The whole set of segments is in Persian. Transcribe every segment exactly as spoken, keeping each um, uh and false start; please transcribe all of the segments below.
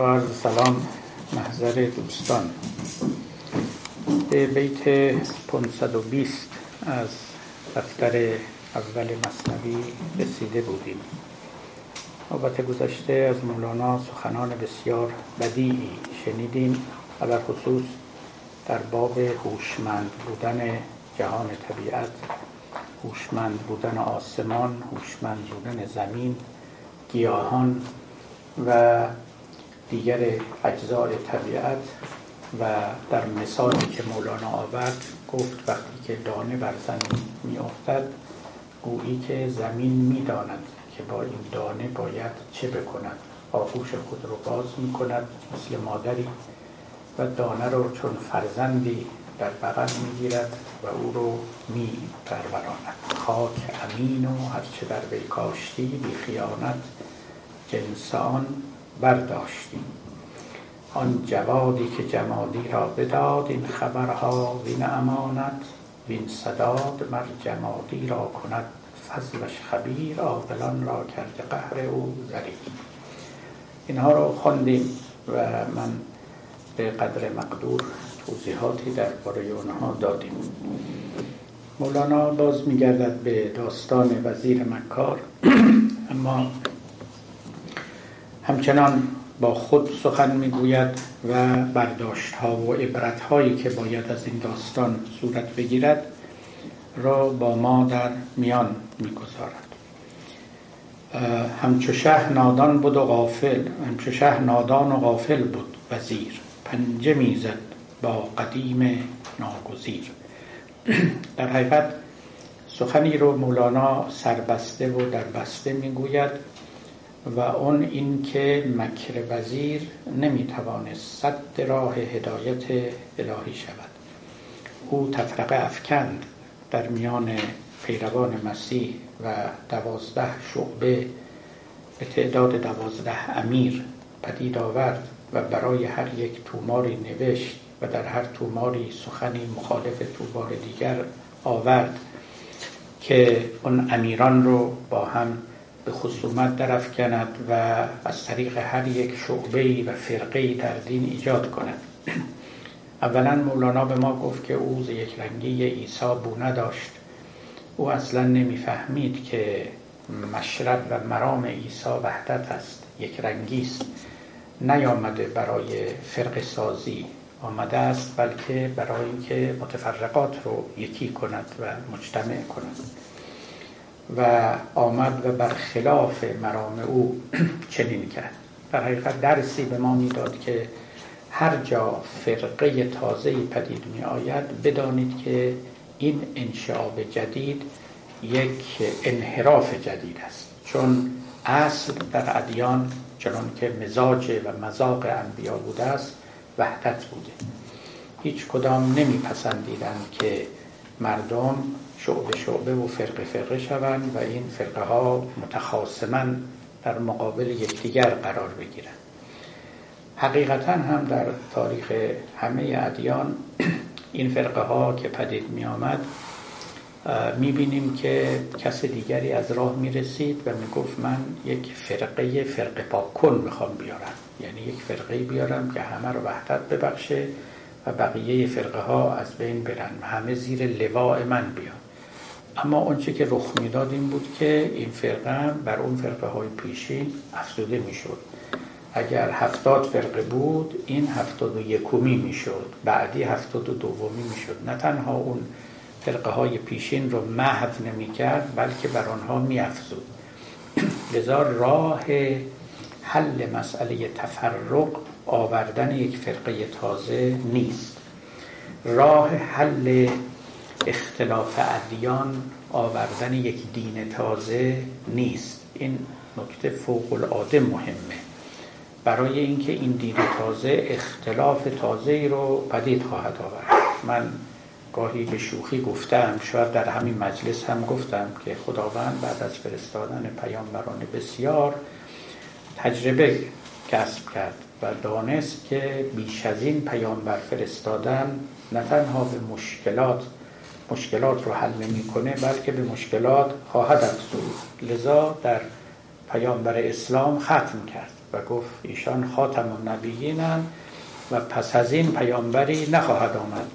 با عرض سلام محضر دوستان. به بیت پانصد و بیست از دفتر اول مثنوی رسیده بودیم. نوبت گذشته از مولانا سخنان بسیار بدیعی شنیدیم و بر خصوص در باب هوشمند بودن جهان طبیعت، هوشمند بودن آسمان، هوشمند بودن زمین، گیاهان و دیگر اجزای طبیعت، و در مثالی که مولانا آورد گفت وقتی که دانه بر زمین می‌افتد گویی که زمین می‌داند که با این دانه باید چه بکند. آغوش خود رو باز می‌کند مثل مادری و دانه رو چون فرزندی در بغل می‌گیرد و او رو می‌پروراند. خاک امین و هرچه در وی کاشتی بی خیانت جنس آن برداشتیم. آن جوادی که جمادی را بداد این خبرها وین امانت، وین صداد مر جمادی را کند فضلش خبیر، عاقلان را کرده قهر او ذلیل. اینها را خواندیم و من به قدر مقدور توضیحاتی درباره آنها دادیم. مولانا باز می‌گردد به داستان وزیر مکار، اما همچنان با خود سخن میگوید و برداشت‌ها و عبرت‌هایی که باید از این داستان صورت بگیرد را با ما در میان میگذارد. همچو شه نادان بود و غافل، همچو شه نادان و غافل بود وزیر، پنجه میزد با قدیم ناگزیر. در حقیقت سخنی رو مولانا سربسته و دربسته میگوید و اون این که مکر وزیر نمیتوانست سد راه هدایت الهی شود. او تفرقه افکند در میان پیروان مسیح و دوازده شعبه به تعداد دوازده امیر پدید آورد و برای هر یک توماری نوشت و در هر توماری سخنی مخالف تومار دیگر آورد که اون امیران رو با هم به خصومت درافکند و از طریق هر یک شعبه‌ای و فرقه‌ای در دین ایجاد کند. اولا مولانا به ما گفت که او ز یک رنگی عیسی بو نداشت. او اصلا نمیفهمید که مشرب و مرام عیسی وحدت است، یک رنگی است. نیامده برای فرقه سازی، آمده است بلکه برای اینکه متفرقات رو یکی کند و مجتمع کند. و آمد و برخلاف مرام او چنین کرد. در حقیقت درسی به ما میداد که هر جا فرقه تازه‌ای پدید می آید بدانید که این انشعاب جدید یک انحراف جدید است، چون اصل در ادیان چنان که مزاج و مذاق انبیا بوده است وحدت بوده. هیچ کدام نمیپسندیدند که مردم شعبه شعبه و فرقه فرقه شوند و این فرقه ها متخاصما در مقابل یکدیگر قرار بگیرند. حقیقتا هم در تاریخ همه ادیان این فرقه ها که پدید می آمد می بینیم که کس دیگری از راه می رسید و می گفت من یک فرقه فرقه پاک کن میخوام بیارم، یعنی یک فرقه بیارم که همه رو وحدت ببخشه و بقیه فرقه ها از بین برن، همه زیر لواء من بیان. اما اونچه که رخ میداد این بود که این فرقه هم بر اون فرقه های پیشین افزوده میشد. اگر هفتاد فرقه بود این هفتاد و یکمی میشد، بعدی هفتاد و دومی میشد. نه تنها اون فرقه های پیشین رو محو نمیکرد بلکه بر آنها میافزود. لذا راه حل مسئله تفرق آوردن یک فرقه تازه نیست. راه حل اختلاف ادیان آوردن یک دین تازه نیست. این نکته فوق العاده مهمه، برای اینکه این دین تازه اختلاف تازه‌ای رو پدید خواهد آورد. من گاهی به شوخی گفتم، شاید در همین مجلس هم گفتم که خداوند بعد از فرستادن پیامبران بسیار تجربه کسب کرد و دانست که بیش از این پیامبر فرستادن نه تنها به مشکلات مشکلات رو حل نمی کنه بلکه به مشکلات خواهد افزود. لذا در پیامبر اسلام ختم کرد و گفت ایشان خاتم النبیین‌اند و پس از این پیامبری نخواهد آمد.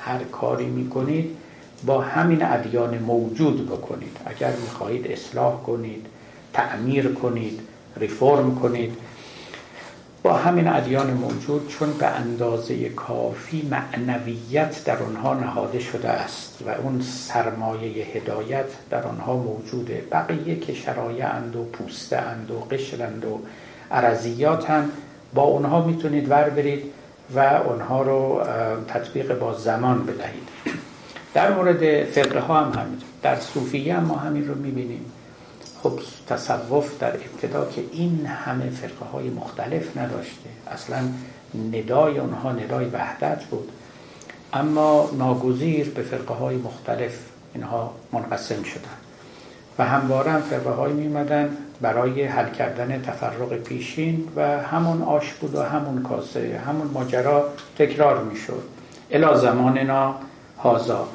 هر کاری میکنید با همین ادیان موجود بکنید. اگر میخواهید اصلاح کنید، تعمیر کنید، ریفورم کنید، با همین ادیان موجود، چون به اندازه کافی معنویت در آنها نهاده شده است و اون سرمایه هدایت در آنها موجوده. بقیه که شرایع‌اند و پوسته‌اند و قشرند و ارضیات‌اند، با آنها میتونید ور برید و آنها رو تطبیق با زمان بدهید. در مورد فرقه ها هم همین، در صوفیه هم ما همین رو میبینیم. خب تصوف در ابتدا که این همه فرقه های مختلف نداشته، اصلا ندای آنها ندای وحدت بود، اما ناگزیر به فرقه های مختلف اینها منقسم شدن و همواره هم فرقه های میمدن برای حل کردن تفرق پیشین و همون آش بود و همون کاسه، همون ماجرا تکرار میشد الی زماننا هذا.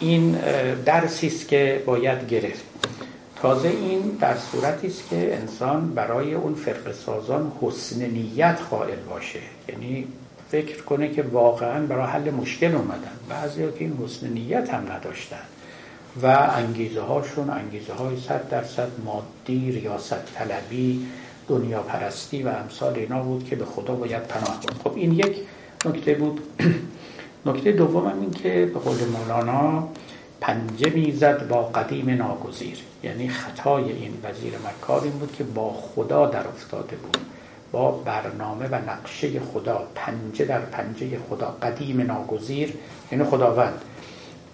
این درسی است که باید گرفت. تازه این در صورتی است که انسان برای اون فرقه سازان حسن نیت قائل باشه، یعنی فکر کنه که واقعا برای حل مشکل اومدن. بعضیا که این حسن نیت هم نداشتن و انگیزه هاشون انگیزه های صد درصد مادی، ریاست طلبی، دنیا پرستی و امثال اینا بود که به خدا باید پناه برد. خب این یک نکته بود. نکته دوم هم این که به قول مولانا پنجه میزد با قدیم ناگزیر، یعنی خطای این وزیر مکار این بود که با خدا در افتاده بود، با برنامه و نقشه خدا، پنجه در پنجه خدا. قدیم ناگزیر یعنی خداوند،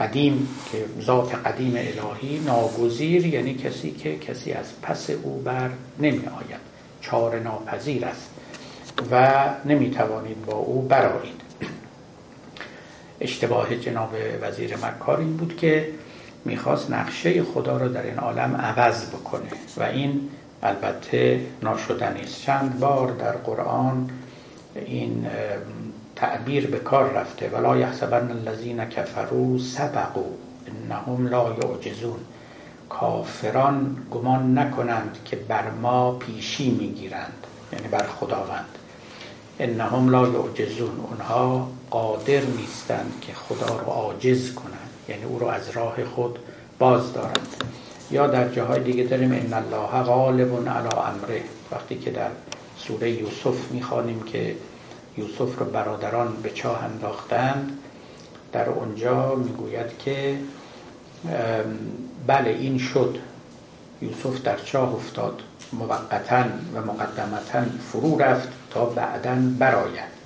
قدیم که ذات قدیم الهی، ناگزیر یعنی کسی که کسی از پس او بر نمی آید، چاره ناپذیر است و نمی توانید با او برآیید. اشتباه جناب وزیر مکار این بود که میخواست نقشه خدا رو در این عالم عوض بکنه و این البته ناشدنی است. چند بار در قرآن این تعبیر به کار رفته، ولا یحسبن الذین کفروا سبقوا انهم لا یعجزون، کافران گمان نکنند که بر ما پیشی میگیرند، یعنی بر خداوند. انهم لا یعجزون، اونها قادر نیستند که خدا رو عاجز کنند، یعنی او رو از راه خود باز دارند. یا در جاهای دیگه داریم ان الله غالب علی امره، وقتی که در سوره یوسف میخوانیم که یوسف رو برادران به چاه انداختند، در اونجا میگوید که بله این شد، یوسف در چاه افتاد، موقتاً و مقدمتاً فرو رفت تا بعداً برآید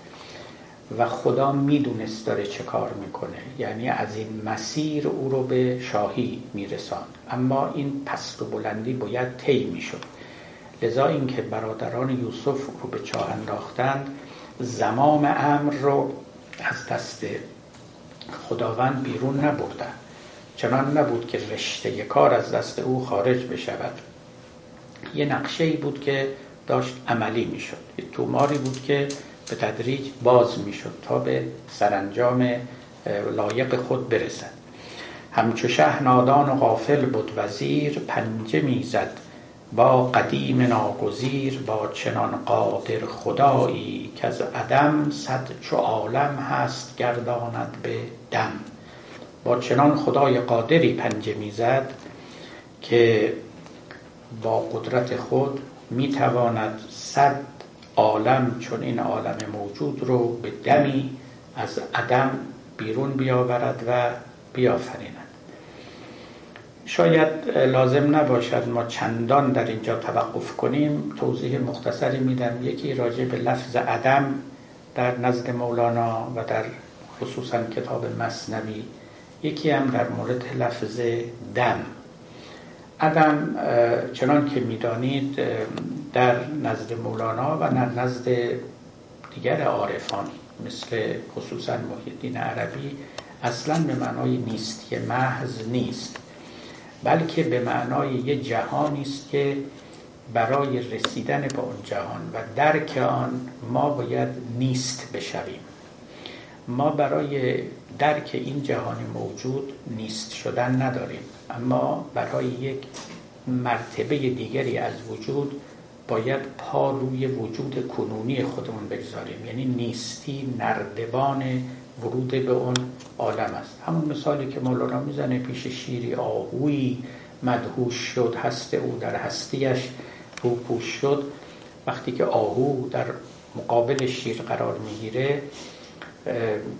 و خدا میدونست داره چه کار میکنه، یعنی از این مسیر او رو به شاهی میرساند، اما این پست و بلندی باید طی میشد. لذا اینکه برادران یوسف رو به چاه انداختند زمام امر رو از دست خداوند بیرون نبردند، چنان نبود که رشته کار از دست او خارج بشود. یه نقشه‌ای بود که داشت عملی میشد، یه توماری بود که به تدریج باز میشد تا به سرانجام لایق خود برسد. همچو شه نادان و غافل بود وزیر، پنجه میزد با قدیم ناگزیر، با چنان قادر خدایی که از عدم، صد چو عالم هست گرداند به دم. با چنان خدای قادری پنجه میزد که با قدرت خود میتواند صد عالم چون این عالم موجود رو به دمی از عدم بیرون بیاورد و بیافریند. شاید لازم نباشد ما چندان در اینجا توقف کنیم. توضیح مختصری میدم، یکی راجع به لفظ عدم در نزد مولانا و در خصوصا کتاب مثنوی، یکی هم در مورد لفظ دم. عدم چنان که میدانید در نزد مولانا و در نزد دیگر عارفان مثل خصوصا محی الدین عربی اصلا به معنای نیستی محض نیست، بلکه به معنای یه جهانی است که برای رسیدن به اون جهان و درک آن ما باید نیست بشویم. ما برای درک این جهان موجود نیست شدن نداریم، اما برای یک مرتبه دیگری از وجود باید پا روی وجود کنونی خودمون بگذاریم، یعنی نیستی نردبان ورود به اون عالم است. همون مثالی که مولانا میزنه، پیش شیری آهویی مدهوش شد، هست او در هستیش روپوش شد. وقتی که آهو در مقابل شیر قرار میگیره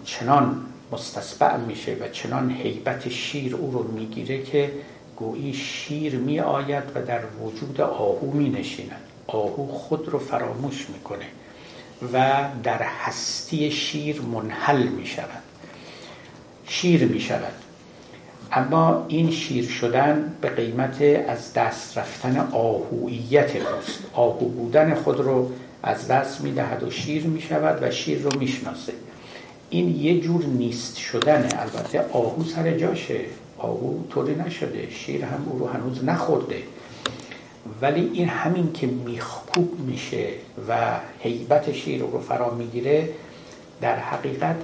چنان مستصبع میشه و چنان هیبت شیر او رو میگیره که گویی شیر می آید و در وجود آهو می نشیند. آهو خود رو فراموش می کنه و در هستی شیر منحل می شود، شیر می شود. اما این شیر شدن به قیمت از دست رفتن آهویت اوست. آهو بودن خود رو از دست می دهد و شیر می شود و شیر رو می شناسه. این یه جور نیست شدنه. البته آهو سر جاشه، آهو طوری نشده، شیر هم او رو هنوز نخورده، ولی این همین که میخکوب میشه و هیبت شیر رو فرا میگیره، در حقیقت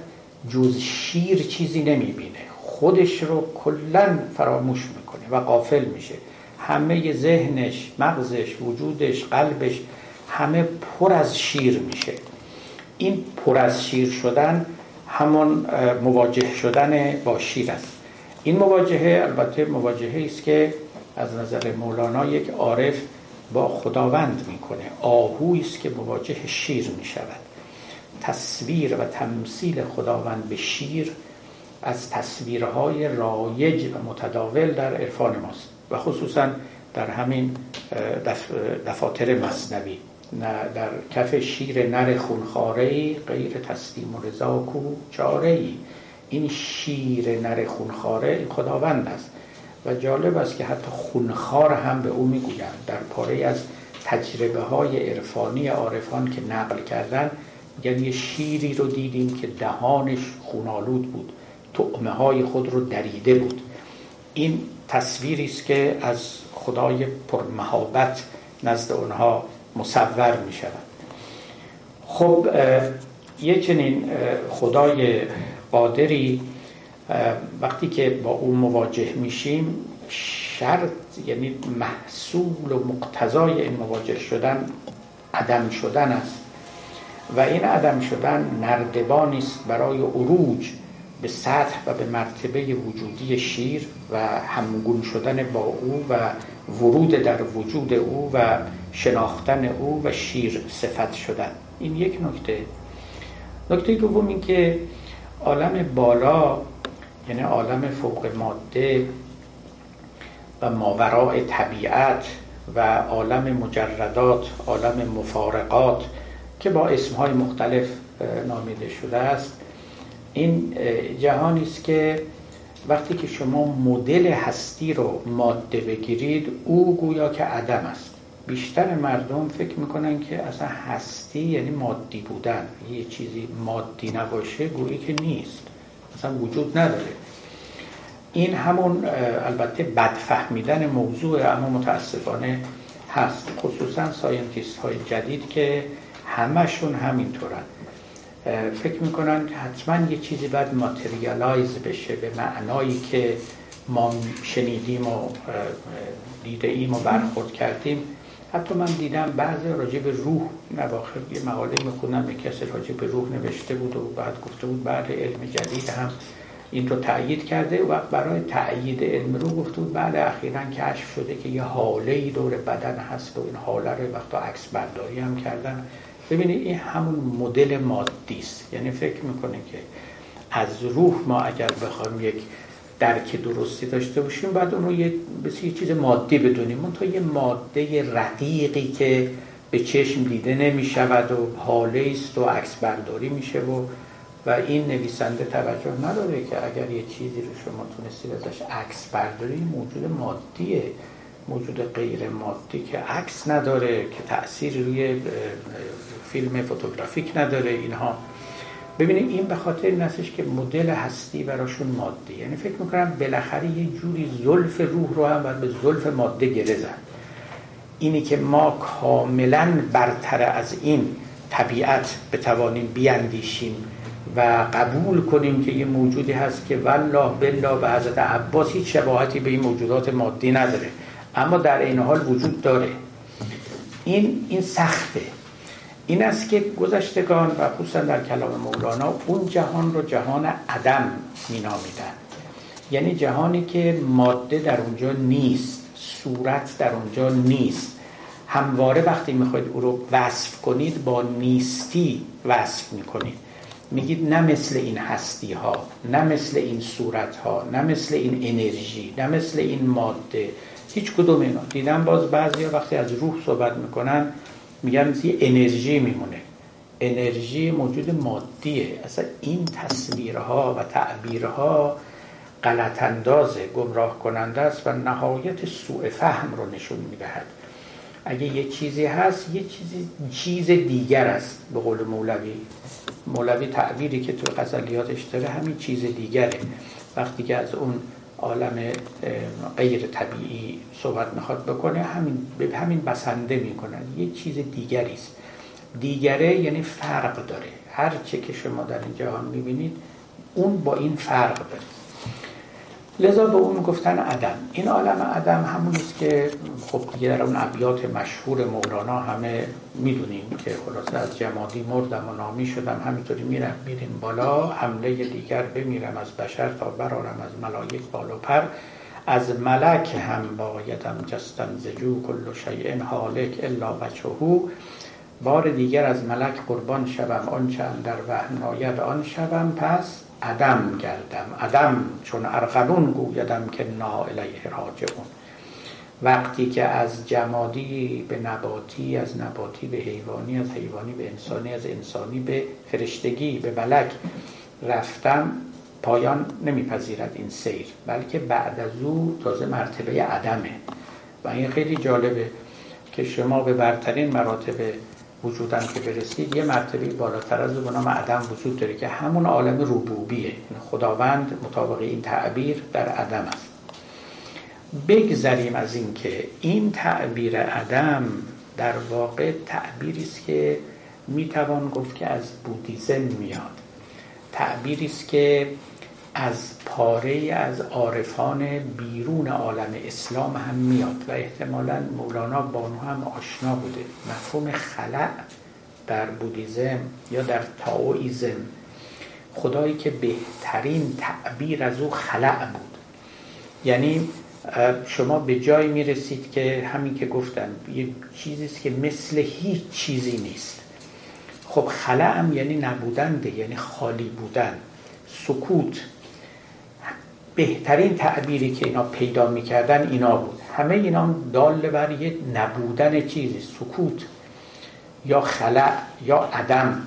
جز شیر چیزی نمیبینه، خودش رو کلن فراموش میکنه و غافل میشه. همه ذهنش، مغزش، وجودش، قلبش، همه پر از شیر میشه. این پر از شیر شدن همون مواجه شدن با شیر است. این مواجهه البته مواجهه است که از نظر مولانا یک عارف با خداوند میکنه. آهویی است که مواجه شیر میشود. تصویر و تمثیل خداوند به شیر از تصویرهای رایج و متداول در عرفان ماست و خصوصا در همین دفاتر مثنوی. در کف شیر نر خونخواره‌ای غیر تسلیم و رضا کو چاره‌ای. این شیر نر خونخواره خداوند است و جالب است که حتی خونخوار هم به او میگویند. در پاره از تجربه های عرفانی عارفان که نقل کردن، یعنی یه شیری رو دیدیم که دهانش خونالود بود، طعمه های خود رو دریده بود. این تصویری است که از خدای پرمحابت نزد اونها مصور می شود. خب یه چنین خدای قادری وقتی که با اون مواجه میشیم، شرط یعنی محصول و مقتضای این مواجه شدن عدم شدن است و این عدم شدن نردبانی است برای عروج به سطح و به مرتبه وجودی شیر و همگون شدن با او و ورود در وجود او و شناختن او و شیر صفت شدن. این یک نکته. نکته دوم این که عالم بالا یعنی عالم فوق ماده و ماوراء طبیعت و عالم مجردات، عالم مفارقات که با اسمهای مختلف نامیده شده است، این جهانی است که وقتی که شما مدل هستی رو ماده بگیرید، او گویا که عدم است. بیشتر مردم فکر میکنن که اصلا هستی یعنی مادی بودن، یه چیزی مادی نباشه گویی که نیست، اصلا وجود نداره. این همون البته بد فهمیدن موضوع اما متاسفانه هست، خصوصا ساینتیست های جدید که همشون همینطورن، فکر میکنن که حتما یه چیزی باید ماتریالایز بشه به معنایی که ما شنیدیم و دیده ایم و برخورد کردیم. حتی من دیدم بعضی راجع به روح نواخر یه مقاله میخوندم، به کسی راجع به روح نوشته بود و بعد گفته بود بعد علم جدید هم این رو تأیید کرده و برای تأیید علم روح گفته بود بعد اخیراً کشف شده که یه حاله‌ای دور بدن هست و این حاله رو وقتا عکس برداری هم کردن. ببینید این همون مدل مادی است. یعنی فکر میکنه که از روح ما اگر بخوایم یک درک درستی داشته باشیم بعد اون رو یه بسیار چیز مادی بدونیم، اون تا یه ماده رقیقی که به چشم دیده نمی شود و حاله است و عکس برداری میشه و و این نویسنده توجه نداره که اگر یه چیزی رو شما تونستید ازش عکس برداری، موجود مادیه، موجود غیر مادی که عکس نداره، که تأثیر روی فیلم فوتوگرافیک نداره. اینها ببینید این به خاطر این هستش که مدل هستی براشون ماده، یعنی فکر میکنم بالاخره یه جوری زلف روح رو هم باید به زلف ماده گره زد. اینی که ما کاملا برتر از این طبیعت بتوانیم بیاندیشیم و قبول کنیم که یه موجودی هست که والله بالله به حضرت عباس هیچ شباهتی به این موجودات مادی نداره، اما در این حال وجود داره. این این سخته. این است که گذشتگان و خصوصا در کلام مولانا اون جهان رو جهان عدم مینامیدن، یعنی جهانی که ماده در اونجا نیست، صورت در اونجا نیست. همواره وقتی میخواید او رو وصف کنید با نیستی وصف میکنید، میگید نه مثل این هستی ها، نه مثل این صورت ها، نه مثل این انرژی، نه مثل این ماده، هیچ کدوم اینا. دیدم باز بعضی وقتی از روح صحبت میکنن میگن یه انرژی میمونه، انرژی موجود مادیه. اصلا این تصویرها و تعبیرها غلط اندازه، گمراه کننده است و نهایت سوء فهم رو نشون میدهد. اگه یه چیزی هست یه چیزی چیز دیگر است. به قول مولوی مولوی تعبیری که تو غزلیاتش داره همین چیز دیگره. وقتی که از اون عالم غیر طبیعی صحبت میخواد بکنه همین به همین بسنده میکنن، یه چیز دیگری است. دیگره یعنی فرق داره. هر چه که شما در این جهان میبینید اون با این فرق داره، لذا به اون گفتن عدم. این عالم عدم همونیست که خب دیگه در اون ابیات مشهور مولانا همه میدونیم که خلاصه از جمادی مردم و نامی شدم، همینطوری میرم میریم بالا، حمله دیگر بمیرم از بشر تا برارم از ملائک بالا پر، از ملک هم بایدم جستم زجو کل شیء هالک الا وجهه، بار دیگر از ملک قربان شوم آنچه اندر وهم آید آن شوم، پس عدم گردم عدم چون ارغنون گویدم که نا الیه راجعون. وقتی که از جمادی به نباتی، از نباتی به حیوانی، از حیوانی به انسانی، از انسانی به فرشتگی، به ملک رفتم، پایان نمیپذیرد این سیر، بلکه بعد از او تازه مرتبه عدمه. و این خیلی جالبه که شما به برترین مراتب وجودم که برسید یه مرتبه بالاتر از به نام عدم وجود داره که همون عالم ربوبیه. خداوند مطابق این تعبیر در عدم است. بگذریم از این که این تعبیر عدم در واقع تعبیری است که میتوان گفت که از بودیزم میاد، تعبیری است که از پاره از عارفان بیرون عالم اسلام هم میاد و احتمالاً مولانا با اون هم آشنا بوده. مفهوم خلأ در بودیزم یا در تائویزم، خدایی که بهترین تعبیر از او خلأ بود، یعنی شما به جای میرسید که همین که گفتم یه چیزیست که مثل هیچ چیزی نیست. خب خلأ هم یعنی نبودنده، یعنی خالی بودن، سکوت. بهترین تعبیری که اینا پیدا میکردن اینا بود. همه اینا دال بر یه نبودن چیزی، سکوت یا خلأ یا عدم.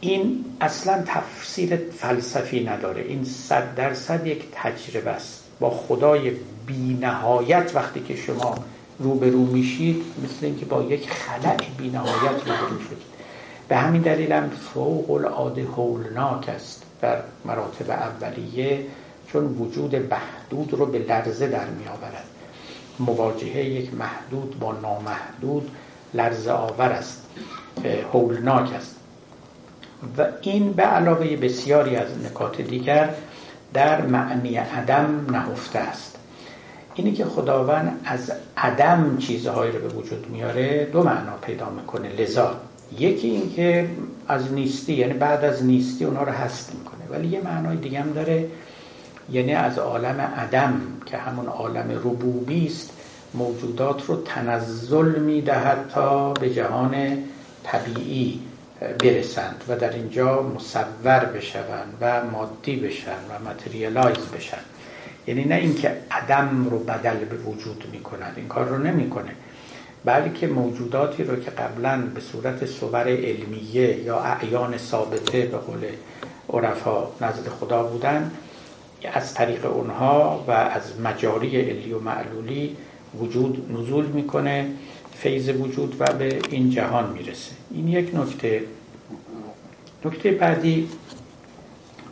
این اصلا تفسیر فلسفی نداره، این صد درصد یک تجربه است با خدای بی نهایت. وقتی که شما روبرو میشید مثل اینکه با یک خلأ بی نهایت روبرو شدید. به همین دلیل هم فوق العاده هولناک است در مراتب اولیه، چون وجود محدود رو به لرزه در می آورد. مواجهه یک محدود با نامحدود لرزه آور است، هولناک است. و این به علاوه بسیاری از نکات دیگر در معنی عدم نهفته است. اینی که خداوند از عدم چیزهایی رو به وجود میاره دو معنا پیدا میکنه. لذا یکی این که از نیستی، یعنی بعد از نیستی اونا رو هست میکنه، ولی یه معنای دیگه هم داره، یعنی از عالم عدم که همون عالم ربوبی است موجودات رو تنزل میدهد تا به جهان طبیعی برسند و در اینجا مصور بشوند و مادی بشن و ماتریالایز بشن. یعنی نه اینکه عدم رو بدل به وجود میکند، این کار رو نمیکنه، بلکه موجوداتی رو که قبلا به صورت صور علمیه یا اعیان ثابته به قول عرفا نزد خدا بودن، از طریق اونها و از مجاری علی و معلولی وجود نزول میکنه، فیض وجود و به این جهان میرسه. این یک نکته. نکته بعدی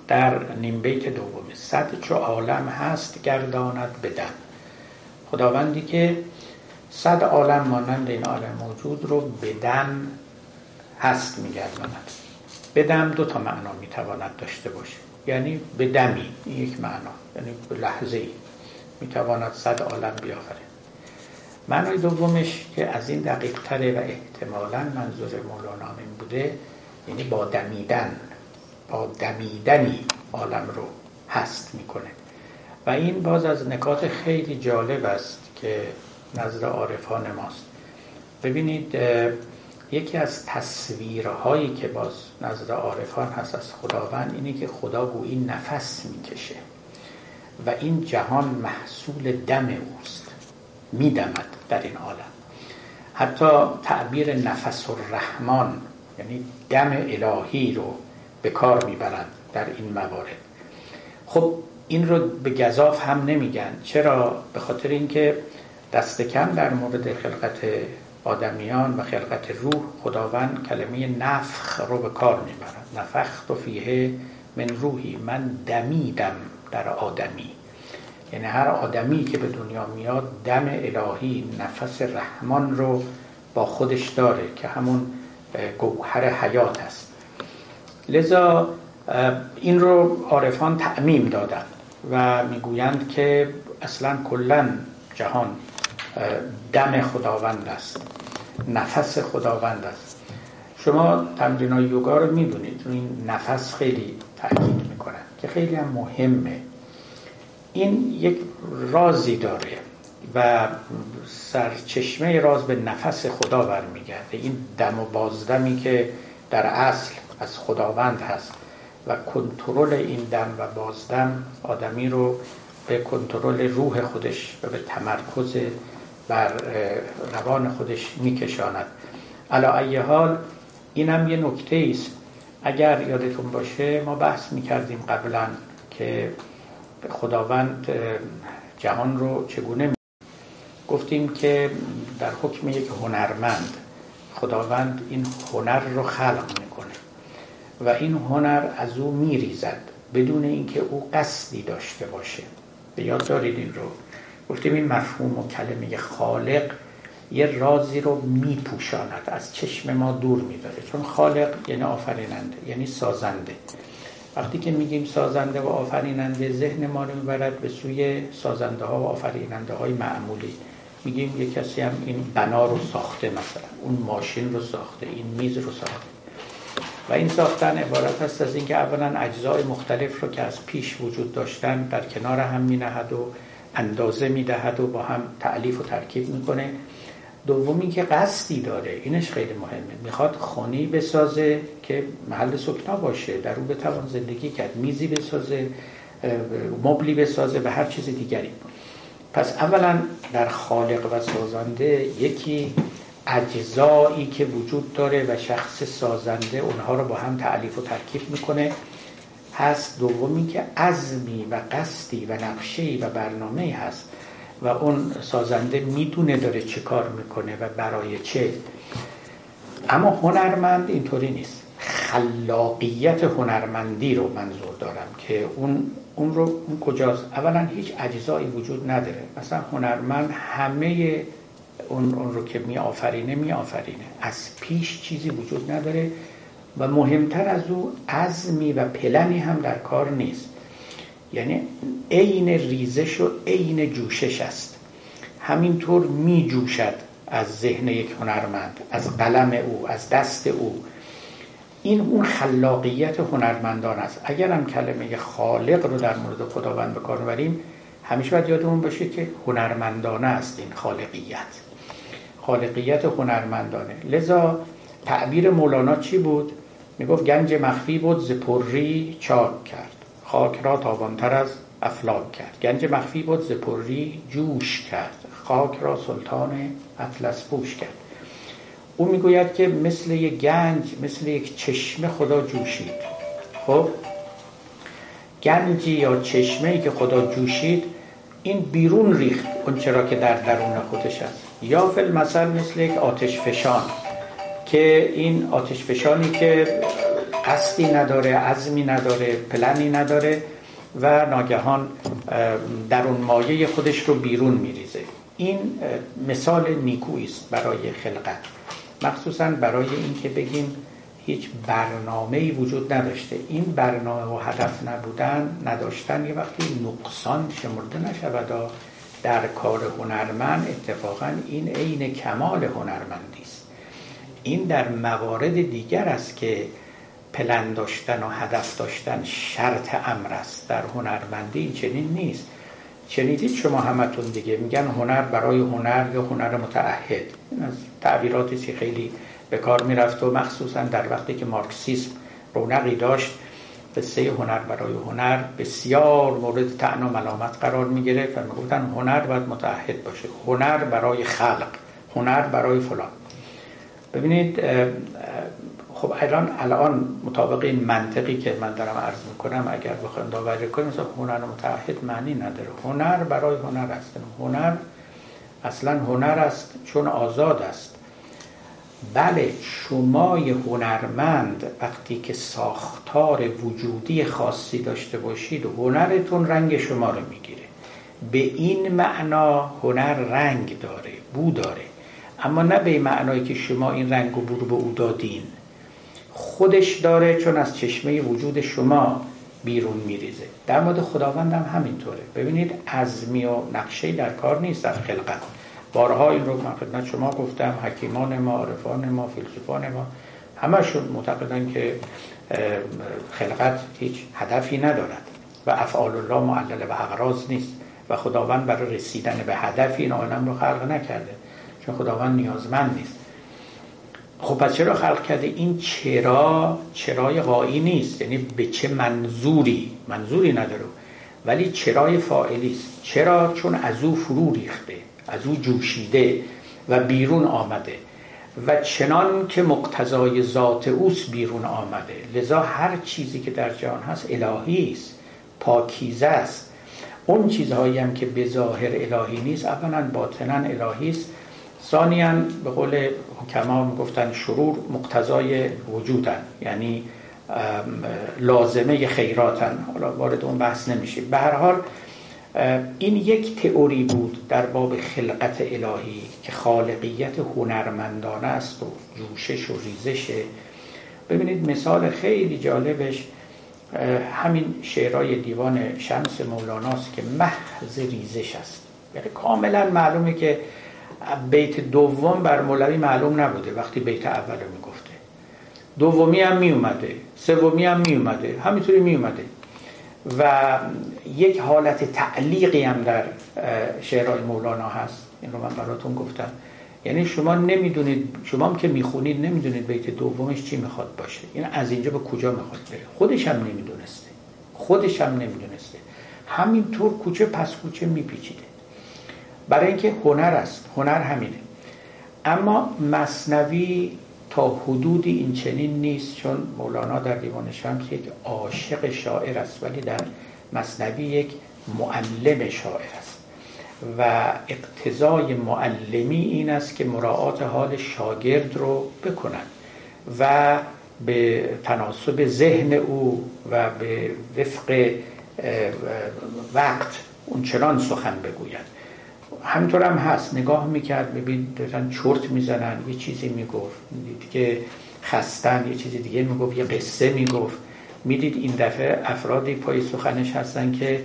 در نیم بیت دومه، صد چو عالم هست گرداند بدن. خداوندی که صد عالم مانند این عالم موجود رو بدن هست میگرداند. بدن دو تا معنا میتواند داشته باشه، یعنی به دمی یک معنا، یعنی به لحظه ای میتواند صد عالم بیافرد. معنای دومش که از این دقیق تره و احتمالاً منظور مولانا این بوده، یعنی با دمیدن، با دمیدنی عالم رو هست میکنه. و این باز از نکات خیلی جالب است که نظر عارفان ماست. ببینید یکی از تصویرهایی که باز نظر عارفان هست از خداوند اینه که خدا گویی نفس میکشه و این جهان محصول دم اوست، میدمد در این عالم. حتی تعبیر نفس الرحمن یعنی دم الهی رو به کار میبرند در این موارد. خب این رو به گزاف هم نمیگن. چرا؟ به خاطر اینکه دست کم در مورد خلقت آدمیان و خلقت روح خداوند کلمه نفخ رو به کار میبرند. نفخت و فیه من روحی، من دمیدم در آدمی، یعنی هر آدمی که به دنیا میاد دم الهی نفس رحمان رو با خودش داره که همون گوهر حیات است. لذا این رو عارفان تعمیم دادن و میگویند که اصلا کلا جهان دم خداوند است، نفس خداوند است. شما تمرینای یوگا رو میدونید، این نفس خیلی تاکید میکنن که خیلی هم مهمه. این یک رازی داره و سرچشمه راز به نفس خدا برمیگرده. این دم و بازدمی که در اصل از خداوند هست و کنترل این دم و بازدم آدمی رو به کنترل روح خودش و به تمرکز بر روان خودش میکشاند. علا ای حال این هم یه نکته ایست. اگر یادتون باشه ما بحث میکردیم قبلا که خداوند جهان رو چگونه می... گفتیم که در حکم یک هنرمند خداوند این هنر رو خلق میکنه و این هنر از او میریزد بدون اینکه او قصدی داشته باشه. به یاد دارید این رو گفتیم. این مفهوم و کلمه خالق یه رازی رو میپوشاند، از چشم ما دور میداره. چون خالق یعنی آفریننده، یعنی سازنده. وقتی که میگیم سازنده و آفریننده ذهن ما رو میبرد به سوی سازنده ها و آفریننده های معمولی. میگیم یک کسی هم این بنا رو ساخته، مثلا اون ماشین رو ساخته، این میز رو ساخته. و این ساختن عبارت است از اینکه اولا اجزای مختلف رو که از پیش وجود داشتن در کنار هم مینهد و اندازه میدهد و با هم تألیف و ترکیب میکنه. دومی که قصدی داره، اینش خیلی مهمه. میخواد خانه‌ای بسازه که محل سکنا باشه، در اون بتوان زندگی کرد، میزی بسازه، مبلی بسازه و هر چیز دیگری. پس اولا در خالق و سازنده یکی اجزایی که وجود داره و شخص سازنده اونها رو با هم تألیف و ترکیب میکنه هست. دومی که عزمی و قصدی و نقشه‌ای و برنامه‌ای هست و اون سازنده میدونه داره چه کار میکنه و برای چه. اما هنرمند اینطوری نیست. خلاقیت هنرمندی رو منظور دارم که اون اون رو اون کجاست؟ اولا هیچ اجزایی وجود نداره. مثلا هنرمند همه اون اون رو که می آفرینه می آفرینه، از پیش چیزی وجود نداره و مهمتر از او عزمی و پلنی هم در کار نیست. یعنی عین ریزش و عین جوشش است. همینطور می جوشد از ذهن یک هنرمند، از قلم او، از دست او. این اون خلاقیت هنرمندان است. اگر هم کلمه خالق رو در مورد خداوند به کار بریم، همیشه باید یادمون باشه که هنرمندانه است این خالقیت. خالقیت هنرمندانه. لذا تعبیر مولانا چی بود؟ می گفت گنج مخفی بود ز پری چاک کرد، خاک را تابانتر از افلاک کرد. گنج مخفی بود ز پری جوش کرد، خاک را سلطان اطلس پوش کرد. او میگوید که مثل یک گنج، مثل یک چشمه خدا جوشید. خب گنجی یا چشمه‌ای که خدا جوشید این بیرون ریخت اون چرا که در درون خودش است. یا فی المثل مثل یک آتش فشان که این آتش فشانی که قصدی نداره، عزمی نداره، پلنی نداره و ناگهان در اون مایه خودش رو بیرون میریزه. این مثال نیکویی است برای خلقت، مخصوصا برای اینکه بگیم هیچ برنامه‌ای وجود نداشته. این برنامه و هدف نبودن، نداشتن یه وقتی نقصان شمرده نشود، در کار هنرمند اتفاقا این عین کمال هنرمندی است. این در موارد دیگر است که پلن داشتن و هدف داشتن شرط امر است. در هنرمندی چنین نیست. شنیدید شما همتون دیگه میگن هنر برای هنر یا هنر متعهد. این از تعبیراتی که خیلی به کار میرفت و مخصوصا در وقتی که مارکسیسم رونقی داشت، قصه هنر برای هنر بسیار مورد طعن و ملامت قرار میگرفت و میگفتن هنر باید متعهد باشه، هنر برای خلق، هنر برای فلان. ببینید خب الان الان مطابق این منطقی که من دارم عرض میکنم اگر بخوام داوری کنم مثلا هنر متعهد معنی نداره. هنر برای هنر است. هنر اصلا هنر است چون آزاد است. بله شما یه هنرمند وقتی که ساختار وجودی خاصی داشته باشید هنرتون رنگ شما رو میگیره. به این معنا هنر رنگ داره، بو داره، اما نه به معنایی که شما این رنگ و بو رو به او دادین. خودش داره چون از چشمه وجود شما بیرون میریزه. در مورد خداوند هم همینطوره. ببینید عزمی و نقشه‌ای در کار نیست در خلقت. بارها این رو من خدمت شما گفتم، حکیمان ما، عارفان ما، فیلسوفان ما همشون معتقدن که خلقت هیچ هدفی ندارد و افعال الله معلل به اغراض نیست و خداوند برای رسیدن به هدفی این عالم رو خلق نکرده چون خداوند نیازمند نیست. خب پس چرا خلق کرده؟ این چرا چرای غایی نیست، یعنی به چه منظوری منظوری نداره، ولی چرای فاعلی است. چرا؟ چون از او فرو ریخته، از او جوشیده و بیرون آمده و چنان که مقتضای ذات اوست بیرون آمده. لذا هر چیزی که در جهان هست الهی است، پاکیزه است. اون چیزهایی هم که به ظاهر الهی نیست اولا باطنا الهی است، ثانیاً به قول حکما میگفتن شرور مقتضای وجودن، یعنی لازمه خیراتن. حالا وارد اون بحث نمیشه. به هر حال این یک تئوری بود در باب خلقت الهی که خالقیت هنرمندانه است و جوشش و ریزشه. ببینید مثال خیلی جالبش همین شعرهای دیوان شمس مولاناست که محض ریزش است. یعنی کاملا معلومه که بیت دوم بر مولوی معلوم نبوده وقتی بیت اول رو میگفته، دومی هم میومده، سومی هم میومده، همینطوری میومده و یک حالت تعلیقی هم در شعرهای مولانا هست. این رو من براتون گفتم. یعنی شما نمیدونید، شما هم که میخونید نمیدونید بیت دومش چی میخواد باشه، این از اینجا به کجا میخواد بره، خودش هم نمیدونسته، خودش هم نمیدونسته، همینطور کوچه پس کوچه میپیچیده. برای اینکه هنر است، هنر همینه. اما مثنوی تا حدودی این چنین نیست، چون مولانا در دیوان شمس یک عاشق شاعر است ولی در مثنوی یک معلم شاعر است و اقتضای معلمی این است که مراعات حال شاگرد رو بکنن و به تناسب ذهن او و به وفق وقت اونچنان سخن بگوید. همینطور هم هست، نگاه میکرد ببین دارن چرت میزنن، یه چیزی میگفت، میدید که خستن، یه چیزی دیگه میگفت، یه قصه میگفت. میدید این دفعه افرادی پای سخنش هستن که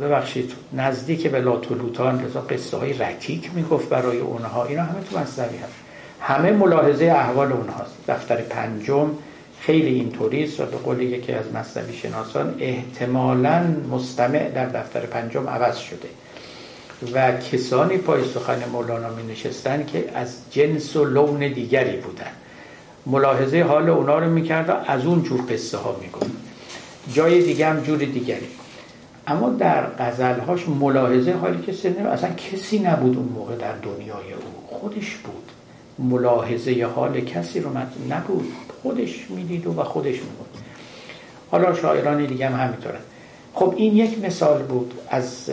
ببخشید نزدیک به لاتولوتان، رضا قصه های رکیک میگفت برای اونها. اینا همه تو مثنوی هست، همه ملاحظه احوال اونهاست. دفتر پنجم خیلی اینطوری است و به قول یکی از مثنوی شناسان احتمالاً مستمع در دفتر پنجم عوض شده و کسانی پای سخن مولانا می نشستن که از جنس و لون دیگری بودن، ملاحظه حال اونا رو می کرد و از اون جور قصه ها می گفت. جای دیگه هم جور دیگری. اما در غزلهاش ملاحظه حالی که سنه اصلا کسی نبود اون موقع در دنیای او، خودش بود. ملاحظه حال کسی رو نبود، خودش می دید و خودش می بود. حالا شاعران دیگه هم همینطورن. خب این یک مثال بود از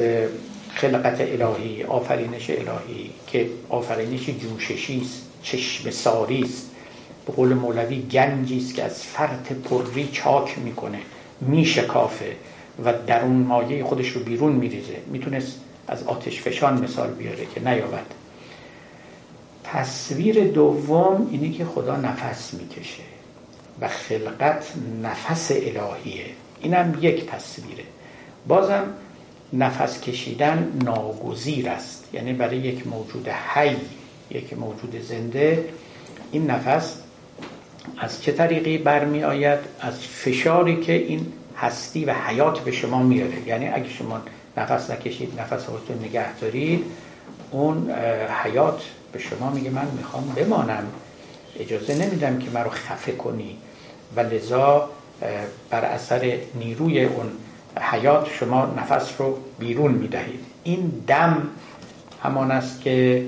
خلقت الهی، آفرینش الهی که آفرینش جوششی است، چشم ساری است، به قول مولوی گنجی است که از فرط پری چاک میکنه، میشکافه و درون مایه خودش رو بیرون میریزه. میتونست از آتش فشان مثال بیاره که نیاورد. تصویر دوم اینه که خدا نفس میکشه و خلقت نفس الهیه. اینم یک تصویره. بازم نفس کشیدن ناگزیر است. یعنی برای یک موجود حی، یک موجود زنده، این نفس از چه طریقی برمی آید؟ از فشاری که این هستی و حیات به شما میاره. یعنی اگه شما نفس نکشید، نفس رو نگه دارید، اون حیات به شما میگه من میخوام بمانم، اجازه نمیدم که من رو خفه کنی، و لذا بر اثر نیروی اون حیات شما نفس رو بیرون میدهید. این دم همان است که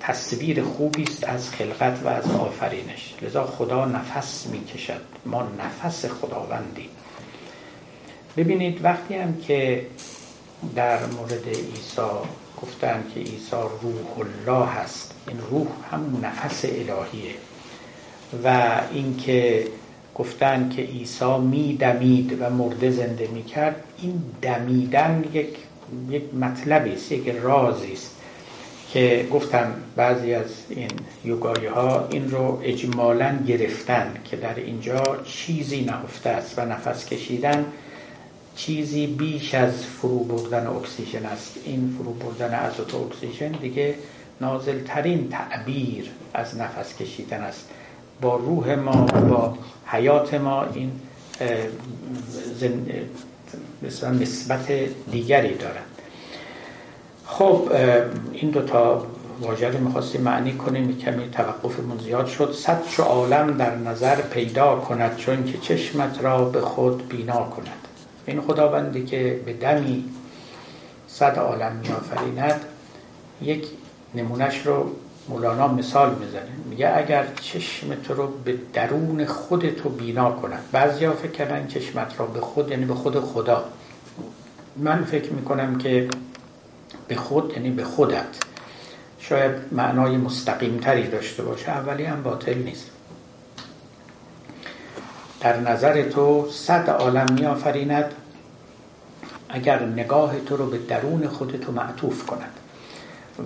تصویر خوبی است از خلقت و از آفرینش. لذا خدا نفس میکشد، ما نفس خداوندی. ببینید وقتی هم که در مورد عیسی گفتن که عیسی روح الله هست، این روح هم نفس الهیه، و اینکه گفتن که عیسی می دمید و مرده زنده می کرد، این دمیدن یک یک مطلبی است، یک رازی است که گفتم بعضی از این یوگایی ها این رو اجمالاً گرفتن که در اینجا چیزی نهفته است و نفس کشیدن چیزی بیش از فرو بردن اکسیژن است. این فرو بردن ازوت و اکسیژن دیگه نازلترین تعبیر از نفس کشیدن است. با روح ما، با حیات ما، این مثلا نسبت دیگری دارد. خب این دو تا واژه رو می‌خواستیم معنی کنیم، کمی توقفمون زیاد شد. صد چو عالم در نظر پیدا کند، چون که چشمت را به خود بینا کند. این خداوندی که به دمی صد عالم می‌آفریند، یک نمونهش رو مولانا مثال میزنه، میگه اگر چشمت رو به درون خودت بینا کند. بعضیا فکر کردن چشمت را به خود یعنی به خود خدا. من فکر میکنم که به خود یعنی به خودت شاید معنای مستقیم تری داشته باشه، اولی هم باطل نیست. در نظر تو صد عالم میآفریند، اگر نگاه تو رو به درون خودت معطوف کند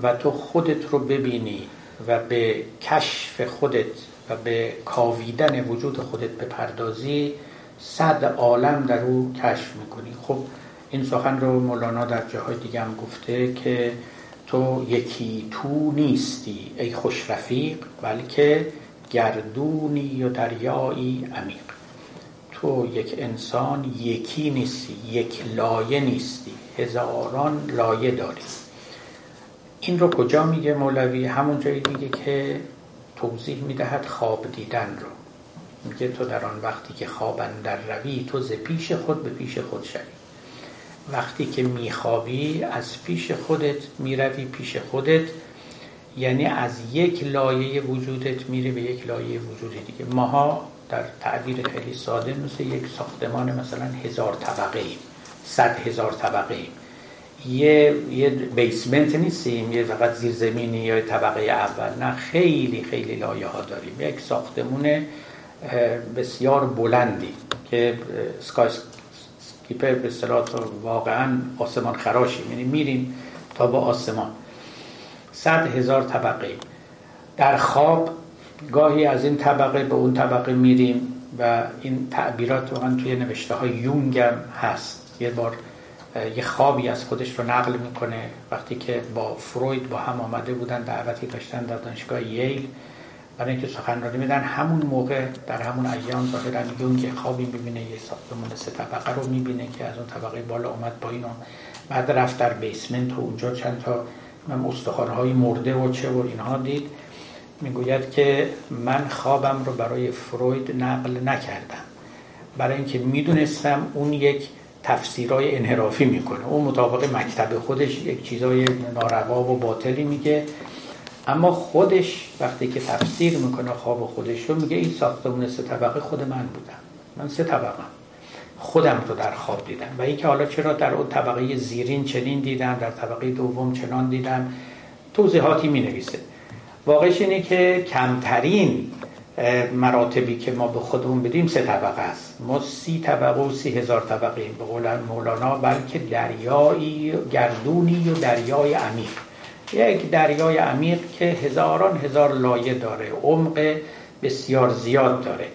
و تو خودت رو ببینی و به کشف خودت و به کاویدن وجود خودت بپردازی، صد عالم در او کشف میکنی. خب این سخن رو مولانا در جاهای دیگه هم گفته که تو یکی تو نیستی ای خوش رفیق، بلکه گردونی و دریایی عمیق. تو یک انسان یکی نیستی، یک لایه نیستی، هزاران لایه داری. این رو کجا میگه مولوی؟ همون جایی میگه که توضیح میدهد خواب دیدن رو. میگه تو در آن وقتی که خواب اندر روی، تو ز پیش خود به پیش خود شوی. وقتی که میخوابی از پیش خودت میروی پیش خودت، یعنی از یک لایه وجودت میری به یک لایه وجود دیگه. ماها در تعبیر خیلی ساده مثل یک ساختمان مثلا هزار طبقه ایم، صد هزار طبقه ایم. یه یه بیسمنت نیستیم، یه فقط زیرزمینی یا طبقه اول، نه، خیلی خیلی لایه ها داریم. یک ساختمون بسیار بلندی که اسکای اسکیپر به اصطلاح واقعا آسمان خراشیم، یعنی میریم تا به آسمان. صد هزار طبقه. در خواب گاهی از این طبقه به اون طبقه میریم و این تعبیرات واقعا توی نوشته های یونگ هم هست. یه بار یه خوابی از خودش رو نقل میکنه، وقتی که با فروید با هم آمده بودن، دعوتی داشتن در دانشگاه ییل برای اینکه سخنرانی بدن. همون موقع در همون ایام ظاهرا یونگ خوابی میبینه، یه ساختمون سه طبقه رو میبینه که از اون طبقه بالا اومد پایین، بعد رفت در بیسمنت و اونجا چند تا استخوان‌های مرده و چه و اینها دید. میگوید که من خوابم رو برای فروید نقل نکردم، برای اینکه میدونستم اون یک تفسیرای انحرافی میکنه، اون مطابق مکتب خودش یک چیزای ناروا و باطلی میگه، اما خودش وقتی که تفسیر میکنه خواب خودش رو، میگه این ساختمون سه طبقه خود من بودم، من سه طبقه خودم رو در خواب دیدم. و این که حالا چرا در اون طبقه زیرین چنین دیدم، در طبقه دوم چنان دیدم، توضیحاتی مینویسه. واقعش اینه که کمترین مراتبی که ما به خودمون بدیم سه طبقه است. ما سی طبقه و سی هزار طبقه ایم به قول مولانا، بلکه دریایی گردونی و دریای عمیق. یک دریای عمیق که هزاران هزار لایه داره، عمق بسیار زیاد داره.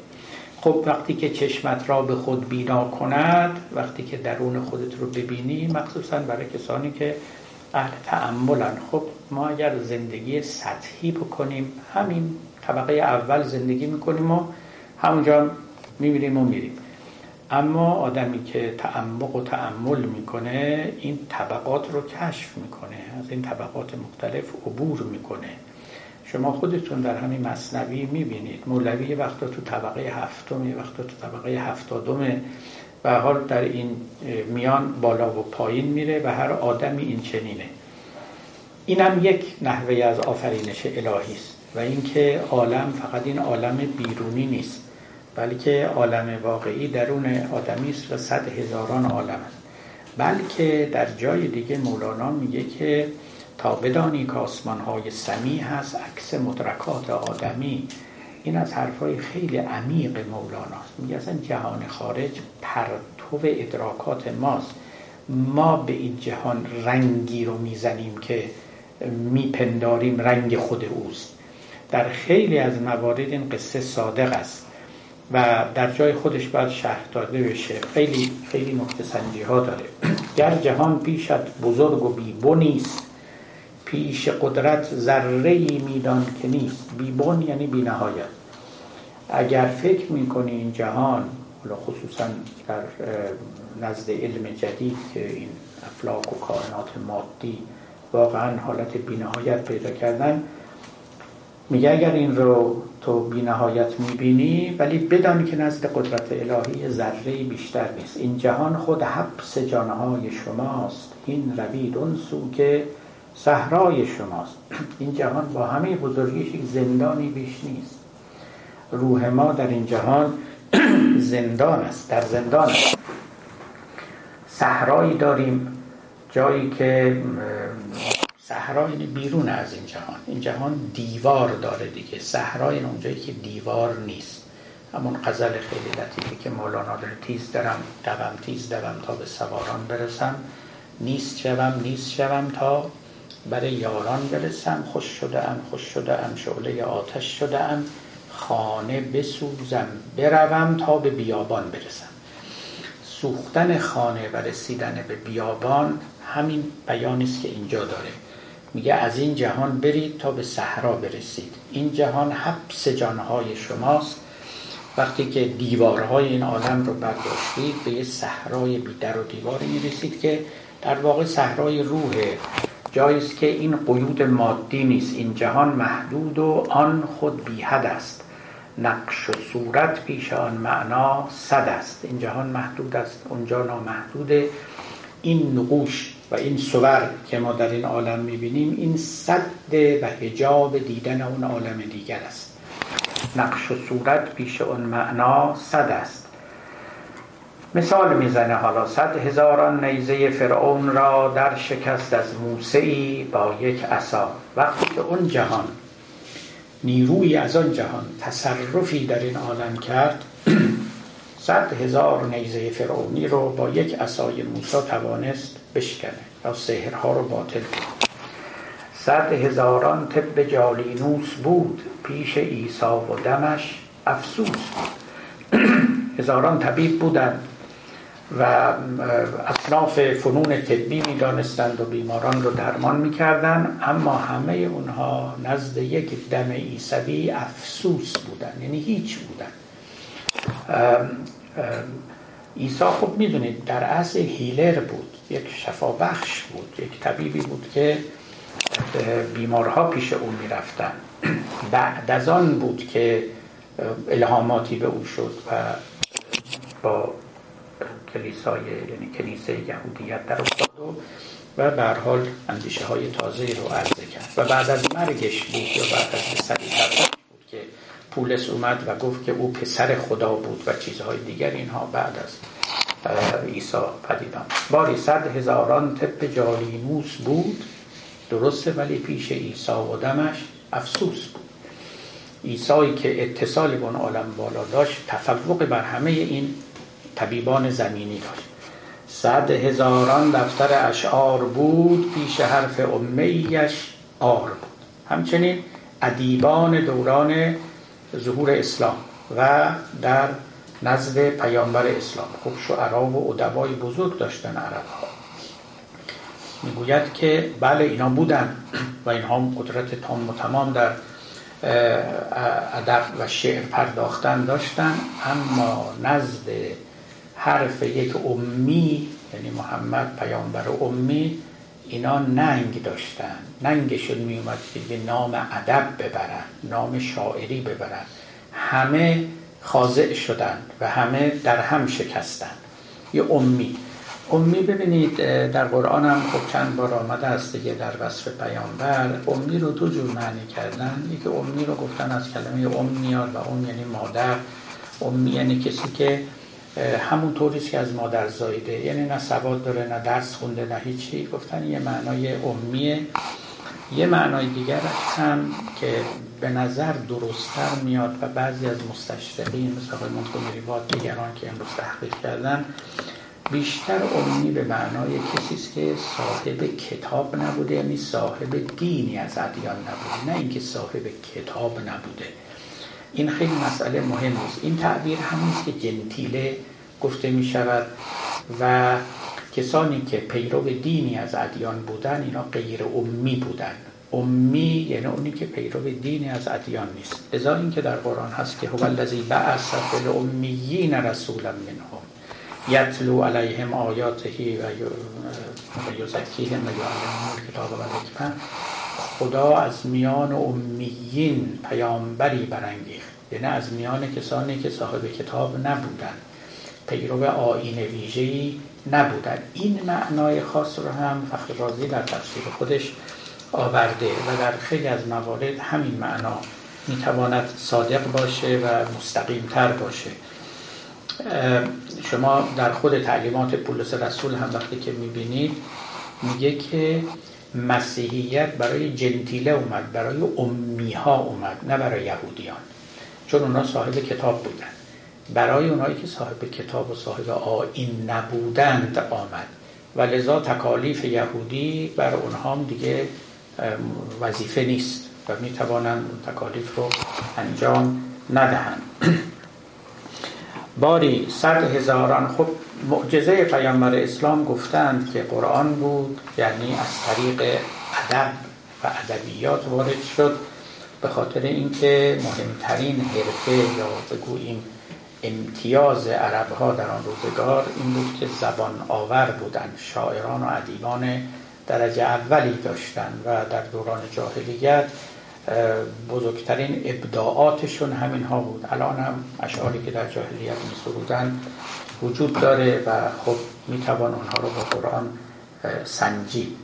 خب وقتی که چشمت را به خود بینا کند، وقتی که درون خودت رو ببینی، مخصوصا برای کسانی که اهل تأملن، خب ما اگر زندگی سطحی بکنیم، همین طبقه اول زندگی میکنیم و همونجا میبینیم و میریم. اما آدمی که تعمق و تأمل میکنه، این طبقات رو کشف میکنه، از این طبقات مختلف عبور میکنه. شما خودتون در همین مثنوی میبینید مولوی وقتا تو طبقه هفتمه، وقتا تو طبقه هفتادمه، و حال در این میان بالا و پایین میره و هر آدمی این چنینه. اینم یک نحوه از آفرینش الهی است، و اینکه عالم فقط این عالم بیرونی نیست، بلکه عالم واقعی درون آدمی است و صد هزاران عالم است. بلکه در جای دیگه مولانا میگه که تا بدانی که آسمان‌های سمی هست عکس مدرکات آدمی. این از حرفای خیلی عمیق مولاناست. میگه اصلا جهان خارج پرتو ادراکات ماست. ما به این جهان رنگی رو میزنیم که میپنداریم رنگ خود اوست. در خیلی از موارد این قصه صادق است و در جای خودش باید شرح داده بشه. خیلی خیلی نقطه سنجی ها داره. گر جهان پیشت بزرگ و بی‌بنیست، پیش قدرت ذره‌ای میدان که نیست. بی‌بن یعنی بی نهایت. اگر فکر میکنی این جهان، خصوصا در نزد علم جدید که این افلاک و کائنات مادی واقعا حالت بی نهایت پیدا کردن، میگه اگر این رو تو بی نهایت میبینی، ولی بدان که نزد قدرت الهی ذره‌ای بیشتر نیست. این جهان خود حبس جانهای شماست، این روید اون سو که صحرای شماست. این جهان با همه بزرگیش یک زندانی بیش نیست. روح ما در این جهان زندان است، در زندان است. صحرایی داریم، جایی که صحرای بیرون از این جهان. این جهان دیوار داره دیگه. صحرای اونجایی که دیوار نیست. همون غزل خیلی لطیفی که مولانا داره: تیز دارم دوم تیز دوم تا به سواران برسم، نیست شوم نیست شوم تا برای یاران برسم، خوش شده ام خوش شده ام شعله آتش شده ام، خانه بسوزم بروم تا به بیابان برسم. سوختن خانه و رسیدن به بیابان همین بیانی است که اینجا داره. میگه از این جهان برید تا به صحرا برسید. این جهان حبس جانهای شماست. وقتی که دیوارهای این عالم رو برداشتید، به یه صحرای بی در و دیواری میرسید که در واقع صحرای روحه. جاییست که این قیود مادی نیست. این جهان محدود و آن خود بی حد است، نقش و صورت پیش آن معنا صد است. این جهان محدود است، اونجا نامحدوده. این نقوش و این صور که ما در این عالم میبینیم، این صد و حجاب دیدن اون عالم دیگر است. نقش و صورت پیش آن معنا صد است. مثال میزنه حالا: صد هزاران نیزه فرعون را در شکست از موسی با یک عصا. وقتی که اون جهان نیروی از آن جهان تصرفی در این عالم کرد، صد هزار نیزه فرعونی رو با یک عصای موسی توانست بشکنه یا سحرها رو باطل کنه. صد هزاران طب جالینوس بود پیش عیسی و دمش افسوس بود. هزاران طبیب بودند و اصناف فنون طبی می‌دانستند و بیماران رو درمان می‌کردند، اما همه اونها نزد یک دم عیسوی افسوس بودند، یعنی هیچ بودند. عیسی خب می‌دونید در اصل هیلر بود، یک شفابخش بود، یک طبیبی بود که بیمارها پیش او می‌رفتن. بعد از آن بود که الهاماتی به او شد و با کلیسای یعنی کنیسه یهودیت در افتاد و به هر حال اندیشه های تازه رو عرضه کرد. و بعد از مرگش بود یا بعد از صلیب رفتنش بود که پولس اومد و گفت که او پسر خدا بود و چیزهای دیگر اینها بعد از عیسی پدید آمد. باری صد هزاران طب جالینوس بود، درسته، ولی پیش عیسی و دمش افسوس بود. عیسایی که اتصال با اون عالم بالا داشت، تفوق بر همه این طبیبان زمینی داشت. صد هزاران دفتر اشعار بود پیش حرف امیش آر بود. همچنین ادیبان دوران ظهور اسلام و در نزد پیامبر اسلام. خب شعرا و ادبای بزرگ داشتن عرب ها. میگوید که بله اینا بودن و اینها قدرت تام و تمام در ادب و شعر پرداختن داشتن، اما نزد حرف یک امی یعنی محمد پیامبر امی اینا ننگ داشتن. ننگشون می اومد که به نام ادب ببرن، نام شاعری ببرن. همه خاضع شدن و همه در هم شکستن. یه امی امی ببینید در قرآن هم خب چند بار آمده است دیگه در وصف پیامبر. امی رو دو جور معنی کردن. یکی امی رو گفتن از کلمه ام میاد و ام یعنی مادر. امی یعنی کسی که همون طوریست که از مادر زایده، یعنی نه سواد داره نه درس خونده نه هیچی. گفتن یه معنای امیه. یه معنای دیگر هم که به نظر درست‌تر میاد و بعضی از مستشرقین مثل خیمونت کنی ریوات دیگران که امروز تحقیق کردن، بیشتر امی به معنای کسیست که صاحب کتاب نبوده، یعنی صاحب دینی از ادیان نبوده، نه اینکه صاحب کتاب نبوده. این خیلی مسئله مهم است. این تعبیر همونیست که جنتیله گفته می شود و کسانی که پیرو دینی از ادیان بودن اینا غیر امی بودن. امی یعنی اونی که پیرو دینی از ادیان نیست. ازا این که در قرآن هست که هو الذی بعث فی الامیین رسولا منهم یتلو علیهم آیاته و یزکیهم و یعلمهم الکتاب و الحکمه. خدا از میان امیین پیامبری برانگیخت، یعنی از میان کسانی که صاحب کتاب نبودن، پیرو آیین ویژه‌ای نبودن. این معنای خاص رو هم فخر رازی در تفسیر خودش آورده و در خیلی از موارد همین معنا میتواند صادق باشه و مستقیم تر باشه. شما در خود تعلیمات پولس رسول هم وقتی که میبینید میگه که مسیحیت برای جنتیله اومد، برای امیها اومد، نه برای یهودیان، چون اونا صاحب کتاب بودن. برای اونایی که صاحب کتاب و صاحب آیین نبودند آمد و لذا تکالیف یهودی بر اونها هم دیگه وظیفه نیست و میتوانند اون تکالیف رو انجام ندهند. باری صد هزاران. خب معجزه پیامبر اسلام گفتند که قرآن بود، یعنی از طریق ادب و ادبیات وارد شد، به خاطر اینکه مهمترین حرفه یا بگوییم امتیاز عرب ها در آن روزگار این بود که زبان آور بودند، شاعران و ادیبان درجه اولی داشتند و در دوران جاهلیت بزرگترین ابداعاتشون همین ها بود. الان هم اشعاری که در جاهلیت می سرودن وجود داره و خب می توان اونها رو با قرآن سنجید.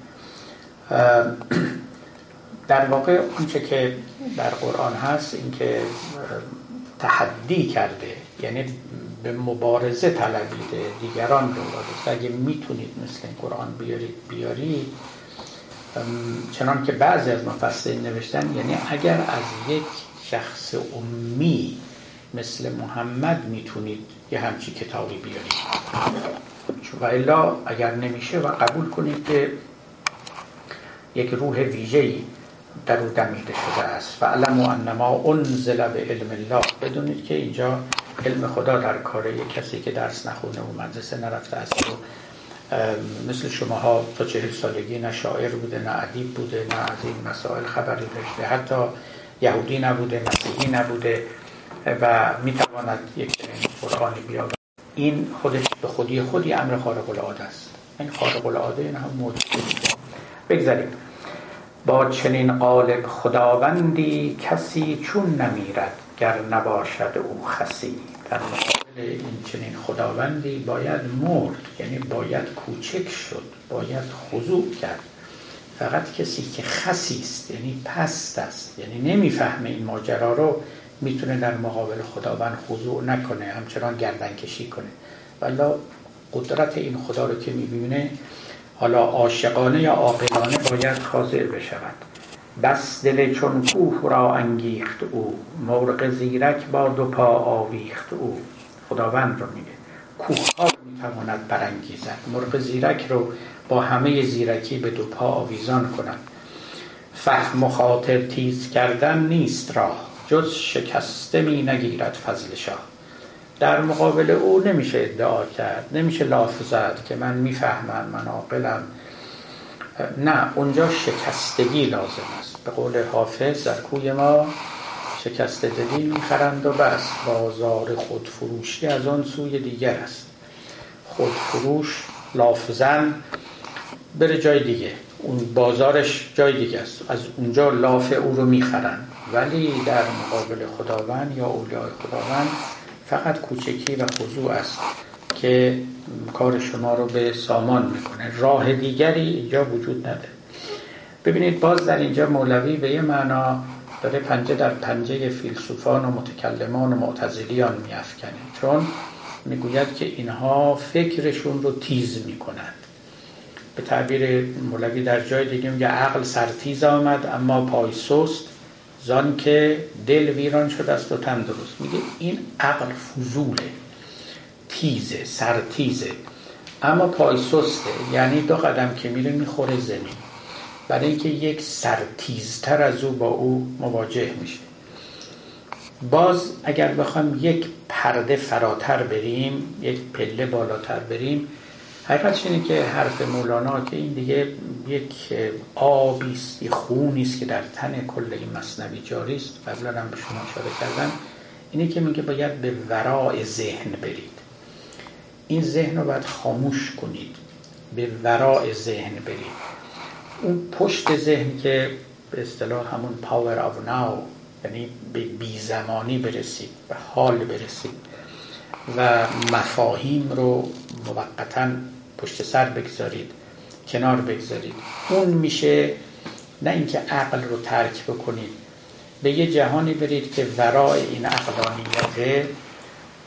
در واقع اونچه که در قرآن هست این که تحدی کرده، یعنی به مبارزه طلبیده دیگران رو. اگه میتونید مثل این قرآن بیارید بیارید چنان که بعضی از مفسرین نوشتن، یعنی اگر از یک شخص امی مثل محمد میتونید یه همچی کتابی بیارید و الا اگر نمیشه و قبول کنید که یک روح ویژه‌ای در او دمیده شده است. فاعلموا انما انزل بعلم الله. بدونید که اینجا علم خدا در کاره کسی که درس نخونه و مدرسه نرفته است و مثل شماها تا چهل سالگی نه شاعر بوده نه ادیب بوده نه از این مسائل خبری داشته، حتی یهودی نبوده، مسیحی نبوده و میتواند یک قرآنی بیاورد. این خودش به خودی خودی امر خارق العاده است. این خارق العاده این هم موجوده. بگذاریم. با چنین قالب خداوندی کسی چون نمیرد گر نباشد او خسی. در مقابل این چنین خداوندی باید مرد، یعنی باید کوچک شد، باید خضوع کرد. فقط کسی که خسی است، یعنی پست است، یعنی نمیفهمه این ماجرا رو، میتونه در مقابل خداوند خضوع نکنه، همچنان گردن کشی کنه. والا قدرت این خدا رو که میبینه، حالا عاشقانه یا عاقلانه، باید خاضع بشود. بس دل چون کوه را انگیخت او، مرغ زیرک با دو پا آویخت او. خداوند رو میگه کوه ها رو میتواند برانگیزد، مرغ زیرک رو با همه زیرکی به دو پا آویزان کند. فهم و خاطر تیز کردن نیست راه، جز شکسته می نگیرد فضل شاه. در مقابل او نمیشه ادعا کرد، نمیشه لاف زد که من میفهمم، من عاقلم. نه، اونجا شکستگی لازم است. به قول حافظ، در کوی ما شکستگی میخرند و بس، بازار خودفروشی از آن سوی دیگر است. خودفروش، لاف زن، بره جای دیگه، اون بازارش جای دیگه است، از اونجا لاف او رو میخرند. ولی در مقابل خداوند یا اولیای خداوند فقط کوچکی و خضوع است که کار شما رو به سامان میکنه. راه دیگری اینجا وجود نداره. ببینید، باز در اینجا مولوی به یه معنا داره پنجه در پنجه فیلسوفان و متکلمان و معتزلیان میافکنه، چون میگوید که اینها فکرشون رو تیز میکنند. به تعبیر مولوی در جای دیگه میگه عقل سرتیز آمد اما پای سست، زان که دل ویران شد است و تن درست. میگه این عقل فضوله، تیزه، سرتیزه، اما پای سسته، یعنی دو قدم که میره میخوره زمین، برای اینکه یک سرتیزتر از او با او مواجه میشه. باز اگر بخوام یک پرده فراتر بریم، یک پله بالاتر بریم، حقیقتش اینه که حرف مولانا که این دیگه یک آبی است، یک خونی است که در تن کل این مثنوی جاری است، قبلا هم به شما اشاره کردم، اینه که میگه باید به ورای ذهن برید. این ذهن رو باید خاموش کنید، به ورای ذهن برید. اون پشت ذهن که به اصطلاح همون پاور آف ناو، یعنی به بیزمانی برسید، به حال برسید و مفاهیم رو موقتاً پشت سر بگذارید، کنار بگذارید. اون میشه، نه اینکه عقل رو ترک بکنید، به یه جهانی برید که ورای این عقلانیته.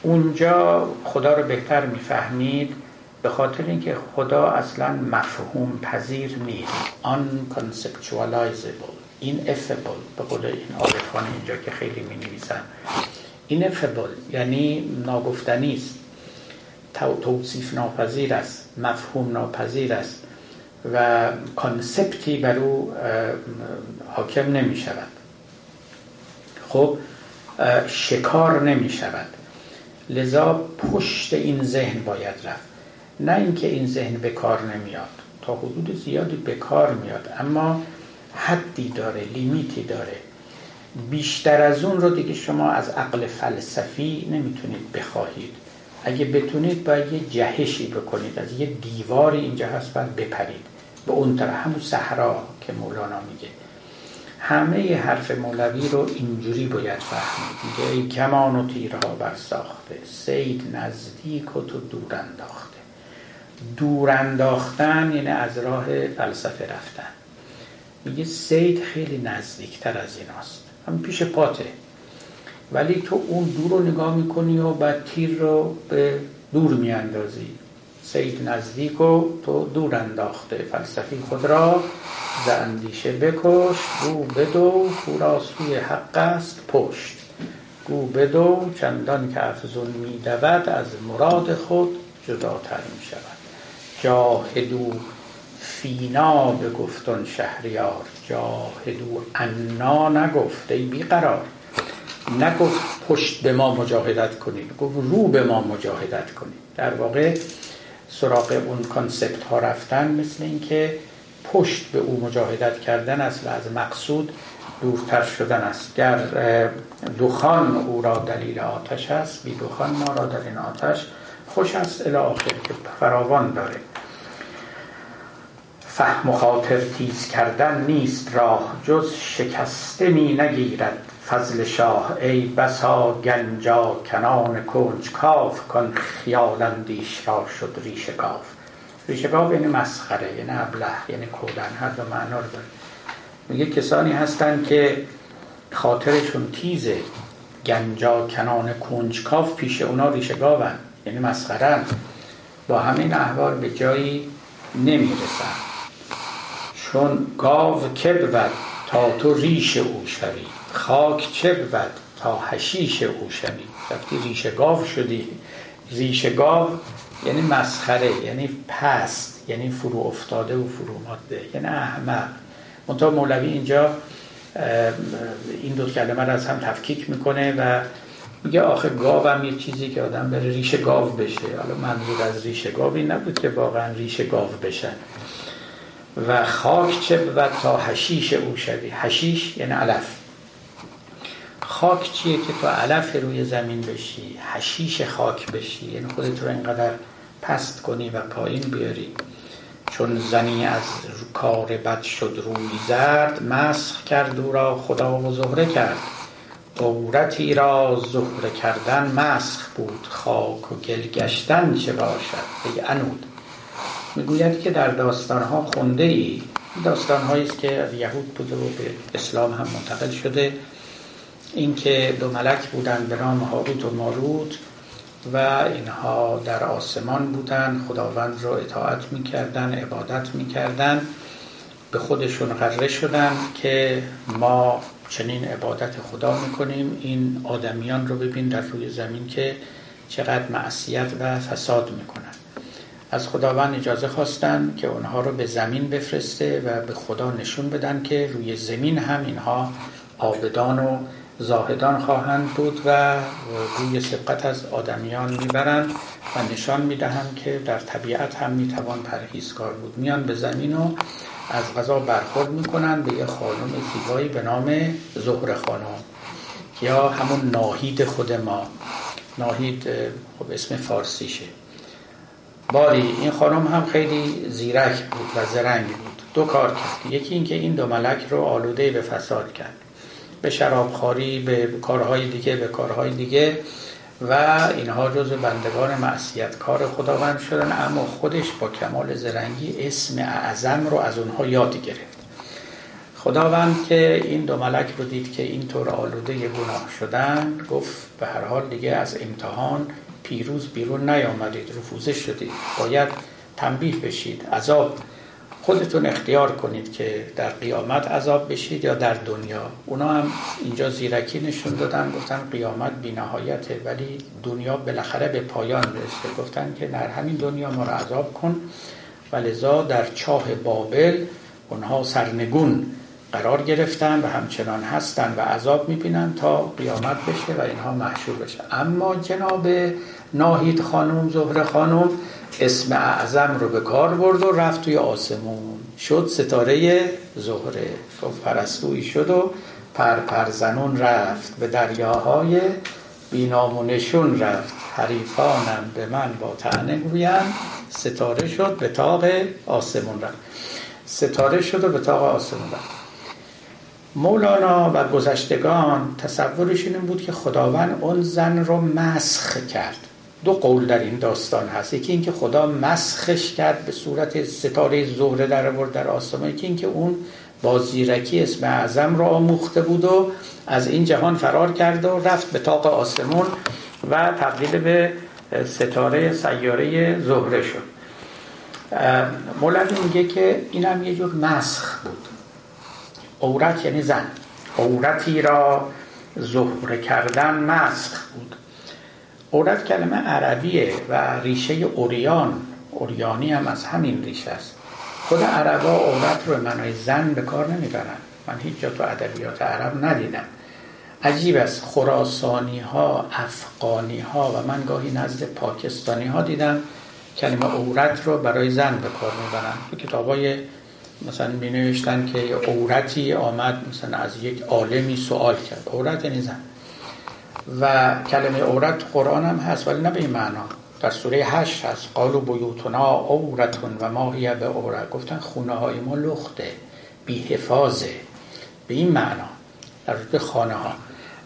اونجا خدا رو بهتر میفهمید، به خاطر اینکه خدا اصلاً مفهوم پذیر نیست، unconceptualizable، ineffable، به قول این عارفان اینجا که خیلی مینویسن، ineffable یعنی ناگفتنی است، توصیف ناپذیر است، مفهوم ناپذیر است و کانسپتی بر او حاکم نمی شود. خب، شکار نمی شود. لذا پشت این ذهن باید رفت، نه اینکه این ذهن به کار نمیاد، تا حدود زیادی به کار میاد، اما حدی داره، لیمیتی داره. بیشتر از اون رو دیگه شما از عقل فلسفی نمیتونید بخواهید. اگه بتونید باید یه جهشی بکنید، از یه دیواری اینجا هست باید بپرید به اون طرف، همون صحرا که مولانا میگه. همه حرف مولوی رو اینجوری باید فهمید. میگه ای کمان و تیرها برساخته، صید نزدیک و تو دور انداخته. دور انداختن یعنی از راه فلسفه رفتن. میگه صید خیلی نزدیکتر از ایناست، هم پیش پاته، ولی تو اون دور رو نگاه میکنی و بعد تیر رو به دور میاندازی. صید نزدیک و تو دور انداخته، فلسفی خود را ز اندیشه بکش، گو بدو کو را سوی حق است پشت. گو بدو چندان که افزون میدود، از مراد خود جداتر میشود. جاهدو فینا به گفتن شهریار، جاهدو انا نگفت، ای بیقرار. نگفت پشت به ما مجاهدت کنید، گفت رو به ما مجاهدت کنید. در واقع سراغ اون کانسپت ها رفتن، مثل این که پشت به او مجاهدت کردن است و از مقصود دورتر شدن است. گر دخان او را دلیل آتش است، بی دخان ما را دلیل آتش خوش است. الی آخر، که فراوان داره. فهم و خاطر تیز کردن نیست راه، جز شکسته می نگیرد فضل شاه. ای بسا گنجا کنان کنجکاو، کن خیال اندیش را شد ریشه گاو. ریشه گاو یعنی مسخره، یعنی ابله، یعنی کودن، هر دو معنا رو داره. میگه کسانی هستن که خاطرشون تیزه، گنجا کنان کنجکاو، پیش اونا ریشه گاون، یعنی مسخره. با همین احوال به جایی نمیرسن. چون گاو که بود تا تو ریش او شوی، خاک چه بود تا حشیش او شوی. رفتی ریشه گاو شدی. ریشه گاو یعنی مسخره، یعنی پست، یعنی فرو افتاده و فرو ماده، یعنی احمق. منتها مولوی اینجا این دو کلمه را از هم تفکیک میکنه و میگه آخه گاو هم یه چیزی که آدم بره ریش گاو بشه. حالا منظور از ریش گاو این نبود که واقعا ریش گاو بشن. و خاک چه و تا حشیش او شدی. حشیش یعنی علف. خاک چیه که تو علف روی زمین بشی، حشیش خاک بشی، یعنی خودت رو اینقدر پست کنی و پایین بیاری. چون زنی از کار بد شد روی زرد، مسخ کرد او را خدا و زهره کرد. عورتی را زهره کردن مسخ بود، خاک و گل گشتن چه باشد ای عنود. میگوید که در داستانها خونده ای، داستانهایی است که از یهود بوده و به اسلام هم منتقل شده، این که دو ملک بودند به نام هاروت و مارود و اینها در آسمان بودند، خداوند را اطاعت می‌کردند، عبادت می‌کردند، به خودشون قره شدند که ما چنین عبادت خدا می‌کنیم، این آدمیان رو ببین در روی زمین که چقدر معصیت و فساد می‌کنند. از خداوند اجازه خواستند که اونها رو به زمین بفرسته و به خدا نشون بدن که روی زمین هم اینها عابدان و زاهدان خواهند بود و روی سبقت از آدمیان میبرند و نشان میدهند که در طبیعت هم میتوان پرهیزکار بود. میان به زمین و از غذا برخورد میکنند به یه خانم زیبایی به نام زهره خانم یا همون ناهید خود ما. ناهید خب اسم فارسیشه. باری این خانم هم خیلی زیرک بود و زرنگ بود. دو کار کرد. یکی این که این دو ملک رو آلوده به فساد کرد، به شرابخواری، به کارهای دیگه، به کارهای دیگه و اینها جزو بندگان معصیتکار خداوند شدن. اما خودش با کمال زرنگی اسم اعظم رو از اونها یاد گرفت. خداوند که این دو ملک رو دید که اینطور آلوده گناه شدن، گفت به هر حال دیگه از امتحان پیروز بیرون نیامدید، رفوزش شدید، باید تنبیه بشید، عذاب خودتون اختیار کنید که در قیامت عذاب بشید یا در دنیا. اونا هم اینجا زیرکی نشون دادن، گفتن قیامت بی نهایته ولی دنیا بالاخره به پایان رسیده. گفتن که در همین دنیا ما را عذاب کن و لذا در چاه بابل اونها سرنگون قرار گرفتن و همچنان هستن و عذاب میبینن تا قیامت بشه و اینها محشور بشن. اما جناب ناهید خانم، زهره خانم، اسم اعظم رو به کار برد و رفت توی آسمون، شد ستاره زهره، گفت پرستویی شد و پرپرزنون رفت، به دریاهای بینامونشون رفت، حریفانم به من با طعنه گویند، ستاره شد به طاق آسمون رفت، ستاره شد و به طاق آسمون رفت. مولانا و گذشتگان تصورشون این بود که خداوند اون زن رو مسخ کرد. دو قول در این داستان هست، یکی اینکه خدا مسخش کرد به صورت ستاره زهره در آورد در آسمان، یکی اینکه اون با زیرکی اسم اعظم را آموخته بود و از این جهان فرار کرد و رفت به طاق آسمون و تبدیل به ستاره سیاره زهره شد. مولانا میگه که این هم یه جور مسخ بود. عورت یعنی زن، عورتی را زهره کردن مسخ بود. عورت کلمه عربیه و ریشه اوریان، اوریانی هم از همین ریشه است. خود عربا عورت رو معنای زن به کار نمیبرن، من هیچ جا تو ادبیات عرب ندیدم. عجیب است، خراسانی ها، افغانی ها و من گاهی نزد پاکستانی ها دیدم کلمه عورت رو برای زن به کار میبرن. تو کتابای مثلا می نوشتن که عورتی آمد، مثلا از یک عالمی سوال کرد، عورت یعنی زن. و کلمه عورت تو قرآن هم هست ولی نه به این معنا. در سوره هشت هست، قالوا بیوتنا عورتون و ما هی بعورت، گفتن خونه های ما لخته، بی‌حفاظه، به این معنا در رابطه خانه ها.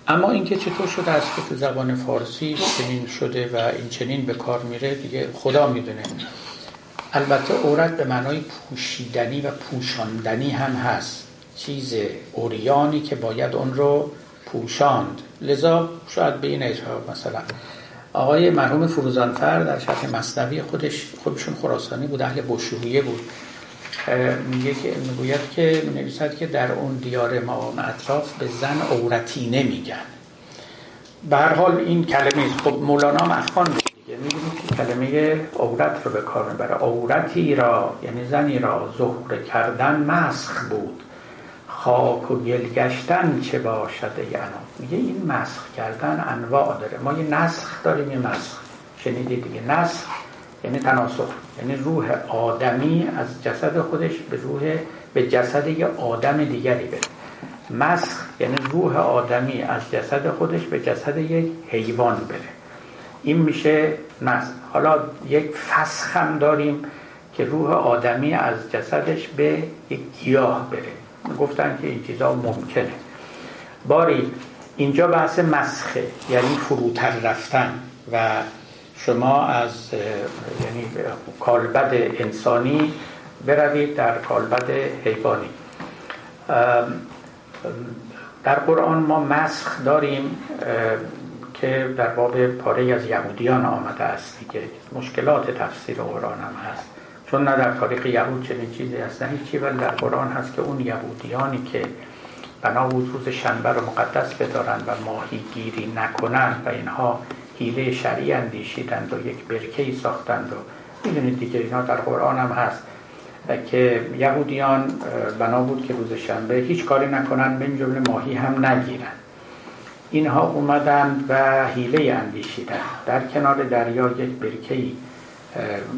اما اینکه چطور شده است که تو زبان فارسی چنین شده و این چنین به کار میره دیگه خدا میدونه. البته عورت به معنای پوشیدنی و پوشاندنی هم هست، چیز اوریانی که باید اون رو پوشاند. لذا شاید به این اجراب مثلا آقای مرحوم فروزانفر در شرح مثنوی خودش، خودشون خراسانی بود، اهل بوشویه بود، میگه که میگوید که مینویسد که در اون دیار ما اون اطراف به زن عورتی نمیگن. به هر حال این کلمه است. خب مولانا مخوان می‌دونیم که کلمه عورت رو به کار میبره. عورتی را یعنی زنی را زهره کردن مسخ بود، خاک و گل گشتن چه باشد ای انام. میگه این مسخ کردن انواع داره. ما یه نسخ داریم، یه مسخ. شنیدید دیگه، نسخ یعنی تناسخ، یعنی روح آدمی از جسد خودش به روح به جسد یه آدم دیگری بره. مسخ یعنی روح آدمی از جسد خودش به جسد یک حیوان بره. این میشه مسخ. حالا یک فسخ هم داریم که روح آدمی از جسدش به یک گیاه بره. گفتن که این چیزا ممکنه. باری اینجا بحث مسخه، یعنی فروتر رفتن و شما از یعنی کالبد انسانی بروید در کالبد حیوانی. در قرآن ما مسخ داریم که در باب پاره از یهودیان آمده است که مشکلات تفسیر قرآن هم هست، چون نه در تاریخ یهود چنین چیزی هست نه هیچی، ولی در قرآن هست که اون یهودیانی که بنا بود روز شنبه رو مقدس بدارن و ماهی گیری نکنند و اینها حیله شرعی اندیشیدند و یک برکه‌ای ساختند و می‌دونید دیگه، اینا در قرآن هم هست که یهودیان بنا بود که روز شنبه هیچ کاری نکنند، من جمله ماهی هم نگیرند. اینها اومدند و حیله اندیشیدند، در کنار دریا یک برکه‌ای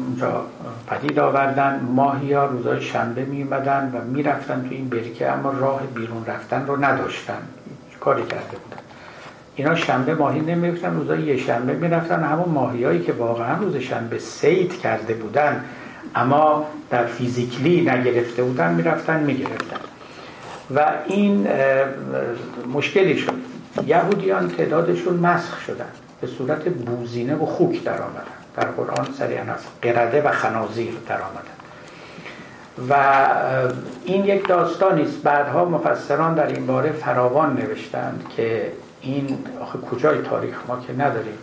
اونجا پدید آوردن. ماهی‌ها روزهای شنبه می‌اومدن و می‌رفتن تو این برکه، اما راه بیرون رفتن رو نداشتن، کاری کرده بودن. اینا شنبه ماهی نمی‌گرفتن، روزای یه شنبه می‌رفتن. همون ماهیایی که واقعا روز شنبه صید کرده بودن اما در فیزیکلی نگرفته بودن، می‌رفتن می‌گرفتن و این مشکلی شد. یهودیان تعدادشون مسخ شدن، به صورت بوزینه و خوک در آمدن. در قرآن صریحاً هست قرده و خنازیر در آمدن و این یک داستانی است. بعدها مفسران در این باره فراوان نوشتند که این آخه کجای تاریخ ما که نداریم،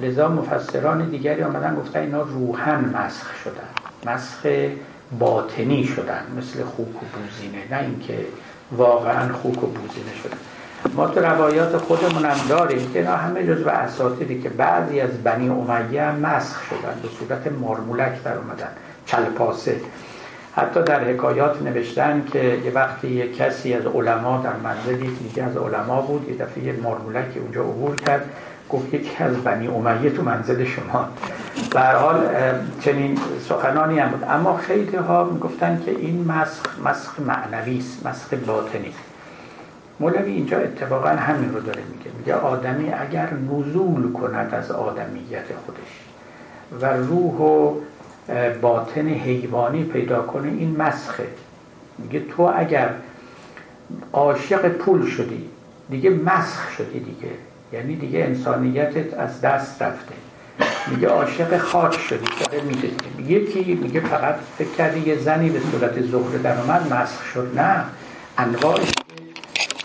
لذا مفسران دیگری آمدن گفتن اینا روحن مسخ شدن، مسخ باطنی شدن، مثل خوک و بوزینه، نه اینکه واقعا خوک و بوزینه شدن. ما تو روایات خودمون هم داریم که اینا همه جزو اساطیری که بعضی از بنی امیه هم مسخ شدن، به صورت مارمولک در اومدن، چلپاسه. حتی در حکایات نوشتن که یه وقتی یه کسی از علما در منزلی دیگه از علما بود، یه دفعه مارمولک اونجا عبور کرد، گفت یکی از بنی امیه تو منزل شما. به هر حال چنین سخنانی هم بود، اما خیلی ها میگفتن که این مسخ مسخ معنوی است، مسخ باطنی. مولوی اینجا اتفاقا همین رو داره میگه، میگه آدمی اگر نزول کند از آدمیت خودش و روح و باطن حیوانی پیدا کنه، این مسخه. میگه تو اگر عاشق پول شدی دیگه مسخ شدی دیگه، یعنی دیگه انسانیتت از دست رفته. میگه عاشق خاک شدی داره میگه، یکی میگه فقط فکر کردی یه زنی به صورت زهره در اومد مسخ شد، نه، انواعش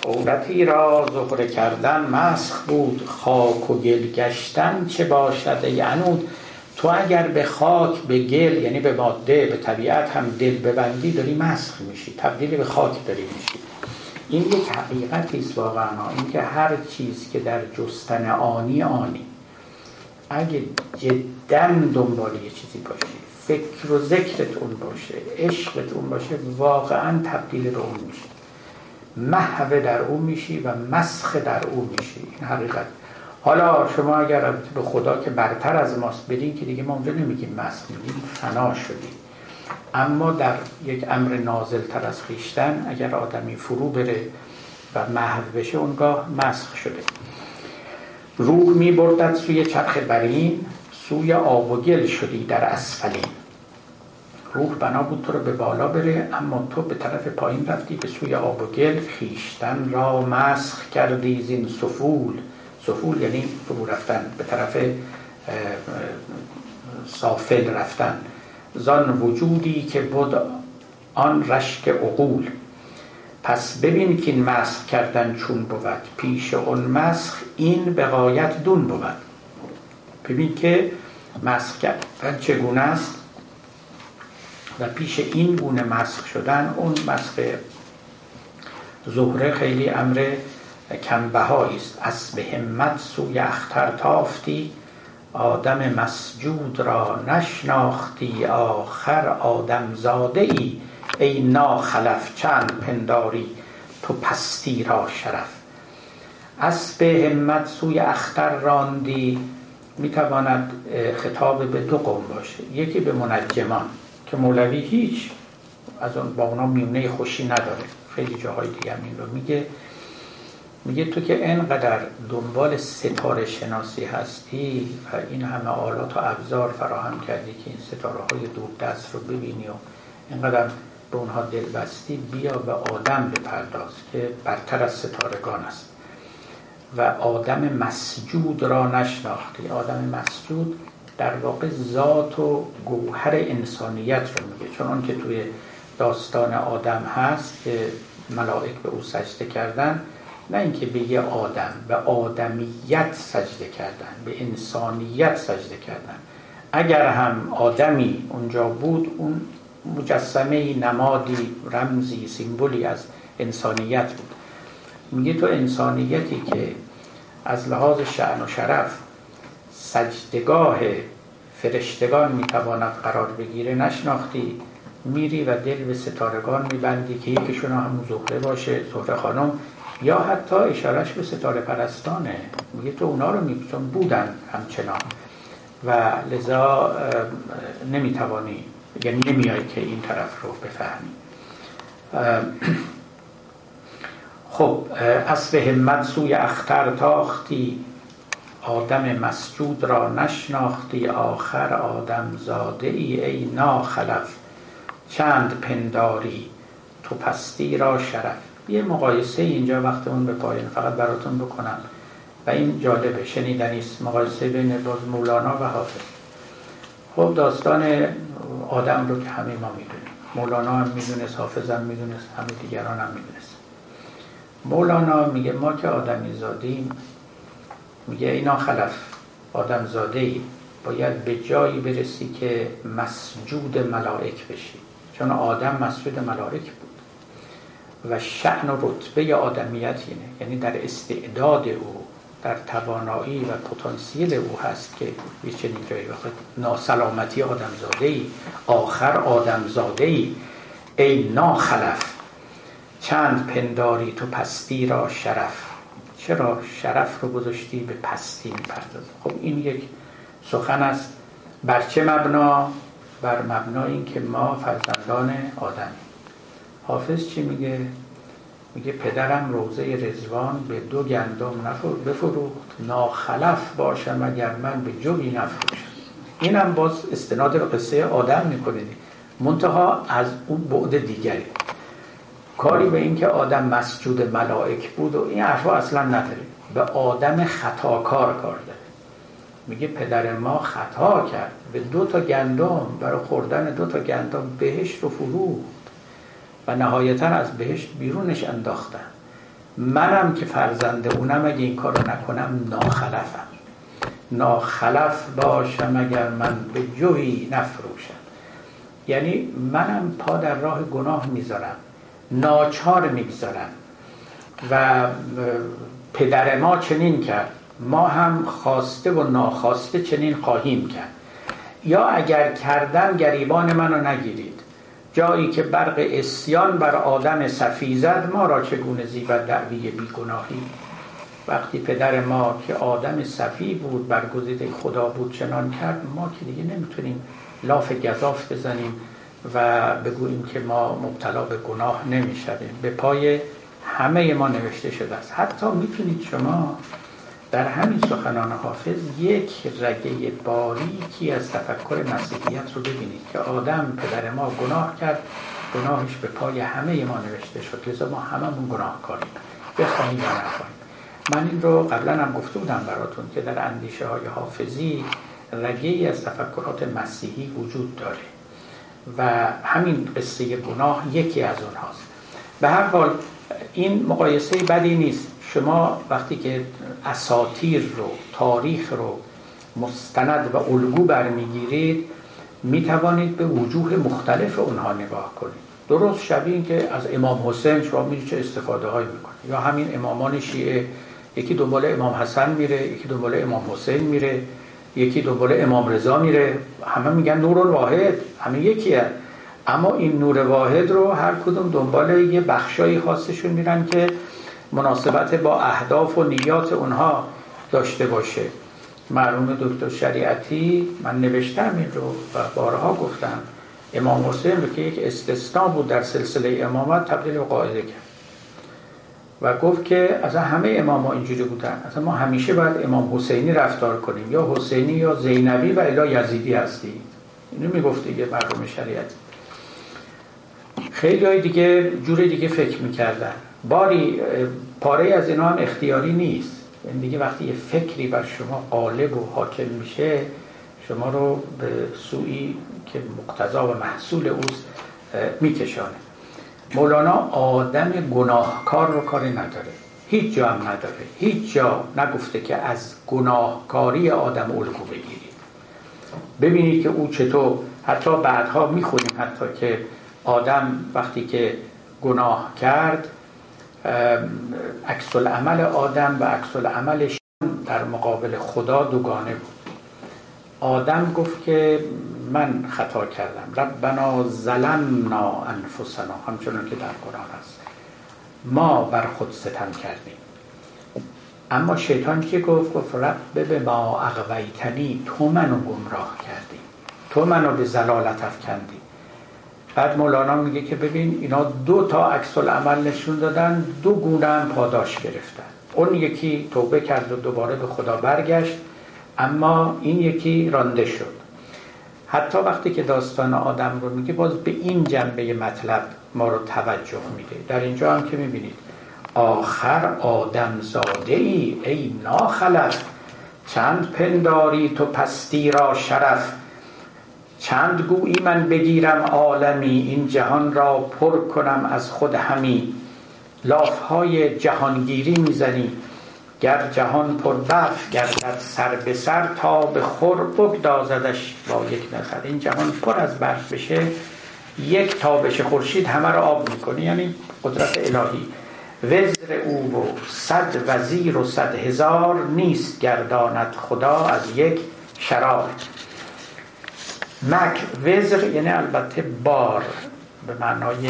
عورتی را زهره کردن مسخ بود، خاک و گل گشتن چه باشد ای عنود. تو اگر به خاک، به گل، یعنی به ماده، به طبیعت هم دل ببندی، داری مسخ میشی، تبدیل به خاک داری میشی. این یک حقیقتی است واقعا، این که هر چیز که در جستن آنی آنی، اگه جدا دنبال یه چیزی باشی، فکر و ذکرت اون باشه، عشقت اون باشه، واقعا تبدیل به اون میشی، محو در اون میشی و مسخ در اون میشی. این حقیقت. حالا شما اگر به خدا که برتر از ماست برین که دیگه ما اونجا نمیگیم مسخ، میگیم فنا شدیم. اما در یک امر نازل تر از خیشتن اگر آدمی فرو بره و محو بشه، اونگاه مسخ شده. روح میبردت سوی چرخ برین، سوی آب و گل شدی در اسفلین. روح بنا بود تو رو به بالا بره، اما تو به طرف پایین رفتی، به سوی آب و گل. خیشتن را مسخ کردی زین سفول. سفول یعنی فرو رفتن، به طرف سافل رفتن. زان وجودی که بود آن رشک عقول. پس ببین که این مسخ کردن چون بود، پیش اون مسخ این به غایت دون بود. ببین که مسخ کردن چگونه است و پیش این گونه مسخ شدن. اون مسخ زهره خیلی امر کمبهایی است. از به همت سوی اختر تافتی، آدم مسجود را نشناختی. آخر آدم زاده ای ای ناخلف چند پنداری، تو پستی را شرف. اسب همت سوی اختر راندی، میتواند خطاب به دو قوم باشه، یکی به منجمان که مولوی هیچ از اون با اونا میونه خوشی نداره، خیلی جاهای دیگه هم این رو میگه، میگه تو که انقدر دنبال ستاره شناسی هستی و این همه آلات و ابزار فراهم کردی که این ستاره های دوردست رو ببینی و انقدر به اونها دلبستی، بیا و آدم بپرداز که برتر از ستارگان است و آدم مسجود را نشناختی. آدم مسجود در واقع ذات و گوهر انسانیت رو میگه، چون اون که توی داستان آدم هست که ملائک به او سجده کردن، نه اینکه به یه آدم، به آدمیت سجده کردن، به انسانیت سجده کردن. اگر هم آدمی اونجا بود، اون مجسمه نمادی، رمزی، سیمبولی از انسانیت بود. میگه تو انسانیتی که از لحاظ شأن و شرف سجدگاه فرشتگان میتواند قرار بگیره نشناختی، میری و دل به ستارگان میبندی که یکیشون هم زهره باشه، زهره خانم، یا حتی اشارش به ستاره پرستانه، میگه تو اونا رو میبینی بودن همچنان و لذا نمیتوانی، یعنی نمیای که این طرف رو بفهمی. خب اسب همت سوی اختر تاختی، آدم مسجود را نشناختی، آخر آدم زاده ای ای ناخلف، چند پنداری تو پستی را شرف. یه مقایسه اینجا وقت اون به پایین فقط براتون بکنم و این جالبه، شنیدنیست، مقایسه بین باز مولانا و حافظ. خب داستان آدم رو که همه ما میدونیم، مولانا هم میدونست، حافظ هم میدونست، همه دیگران هم میدونست. مولانا میگه ما که آدمی زادیم، میگه اینا خلف، آدم زاده‌ای باید به جایی برسی که مسجود ملائک بشی، چون آدم مسجود ملائک بود و شأن و رتبه آدمیت اینه، یعنی در استعداد او، در توانایی و پتانسیل او هست که یه چنین جایی بخواد. ناسلامتی آدمزاده‌ای، آخر آدمزاده‌ای ای ناخلف، چند پنداری تو پستی را شرف. چرا شرف رو گذاشتی به پستی می‌پردازی؟ خب این یک سخن است بر چه مبنا؟ بر مبنای این که ما فرزندان آدمیم. حافظ چی میگه؟ میگه پدرم روزه رضوان به دو گندم بفروخت، ناخلف باشم اگر من به جوی نفروشم. اینم باز استناد به قصه آدم میکنید، منتها از اون بعد دیگری، کاری به این که آدم مسجود ملائک بود و این حرفا اصلا نداره، به آدم خطاکار کار داره. میگه پدر ما خطا کرد، به دو تا گندم، برای خوردن دو تا گندم بهشت رو فروخت و نهایتاً از بهشت بیرونش انداختن. منم که فرزند اونم اگه این کارو نکنم ناخلفم، ناخلف باشم اگر من به جوی نفروشم، یعنی منم پا در راه گناه میذارم، ناچار میگذارم و پدر ما چنین کرد، ما هم خواسته و ناخواسته چنین خواهیم کرد. یا اگر کردم گریبان منو نگیرید، جایی که برق عصیان بر آدم صفی زد، ما را چگونه زیبد دعوی بیگناهی. وقتی پدر ما که آدم صفی بود، برگزیده خدا بود، چنان کرد، ما که دیگه نمیتونیم لاف گزاف بزنیم و بگوییم که ما مبتلا به گناه نمیشدیم. به پای همه ما نوشته شده است. حتی میتونید شما در همین سخنان حافظ یک رگه باریکی از تفکر مسیحیت رو ببینید که آدم پدر ما گناه کرد، گناهش به پای همه ما نوشته شد، لذا ما هممون گناهکاریم، بخواهیم یا نخواهیم. من این رو قبلا هم گفته بودم براتون که در اندیشه های حافظی رگه‌ای از تفکرات مسیحی وجود داره و همین قصه گناه یکی از اونهاست. به هر حال این مقایسه بدی نیست. شما وقتی که اساطیر رو، تاریخ رو مستند و الگو برمیگیرید، میتوانید به وجوه مختلف اونها نگاه کنید. درست شبیه این که از امام حسین شما میرید چه استفاده هایی میکنید، یا همین امامان شیعه، یکی دنبال امام حسن میره، یکی دنبال امام حسین میره، یکی دنبال امام رضا میره، همه میگن نور الواحد، همه یکیه. اما این نور واحد رو هر کدوم دنبال یه بخشای خاصشون میرن که مناسبت با اهداف و نیات اونها داشته باشه. مرحوم دکتر شریعتی، من نوشتم این رو و بارها گفتم، امام حسین رو که یک استثناء بود در سلسله امامت تبدیل به قاعده کرد و گفت که اصلا همه امام ها اینجوری بودن، اصلا ما همیشه باید امام حسینی رفتار کنیم، یا حسینی یا زینبی و الا یزیدی هستی. اینو میگفت دیگه مرحوم شریعتی. خیلی های دیگه جور دیگه فکر میکردن. باری پاره از اینا هم اختیاری نیست، این دیگه وقتی یه فکری بر شما غالب و حاکم میشه شما رو به سویی که مقتضا و محصول اوست میکشانه. مولانا آدم گناهکار رو کاری نداره، هیچ جا هم نداره، هیچ جا نگفته که از گناهکاری آدم الگو بگیرید. ببینید که او چطور، حتی بعدها میخونیم حتی که آدم وقتی که گناه کرد عکس العمل آدم و عکس العملش در مقابل خدا دوگانه بود. آدم گفت که من خطا کردم، ربنا ظلمنا انفسنا، همچنان که در قرآن است، ما بر خود ستم کردیم. اما شیطان که گفت گفت رب به ما اغویتنی، تو منو گمراه کردی، تو منو به ضلالت افکندی. بعد مولانا میگه که ببین اینا دو تا عکس العمل نشون دادن، دو گونه هم پاداش گرفتن. اون یکی توبه کرد و دوباره به خدا برگشت، اما این یکی رانده شد. حتی وقتی که داستان آدم رو میگه باز به این جنبه مطلب ما رو توجه میده. در اینجا هم که میبینید آخر آدم زاده ای ای ناخلف، چند پنداری تو پستی را شرف، چند گویی من بگیرم عالمی، این جهان را پر کنم از خود همی. لافهای جهانگیری میزنی، گر جهان پر برف گردد سر به سر، تا به خور بگدازدش با یک نظر. این جهان پر از برف بشه، یک تابش خورشید همه را آب میکنه، یعنی قدرت الهی. وزر او و صد وزیر و صد هزار، نیست گرداند خدا از یک شرار. مک وزر یعنی البته بار به معنای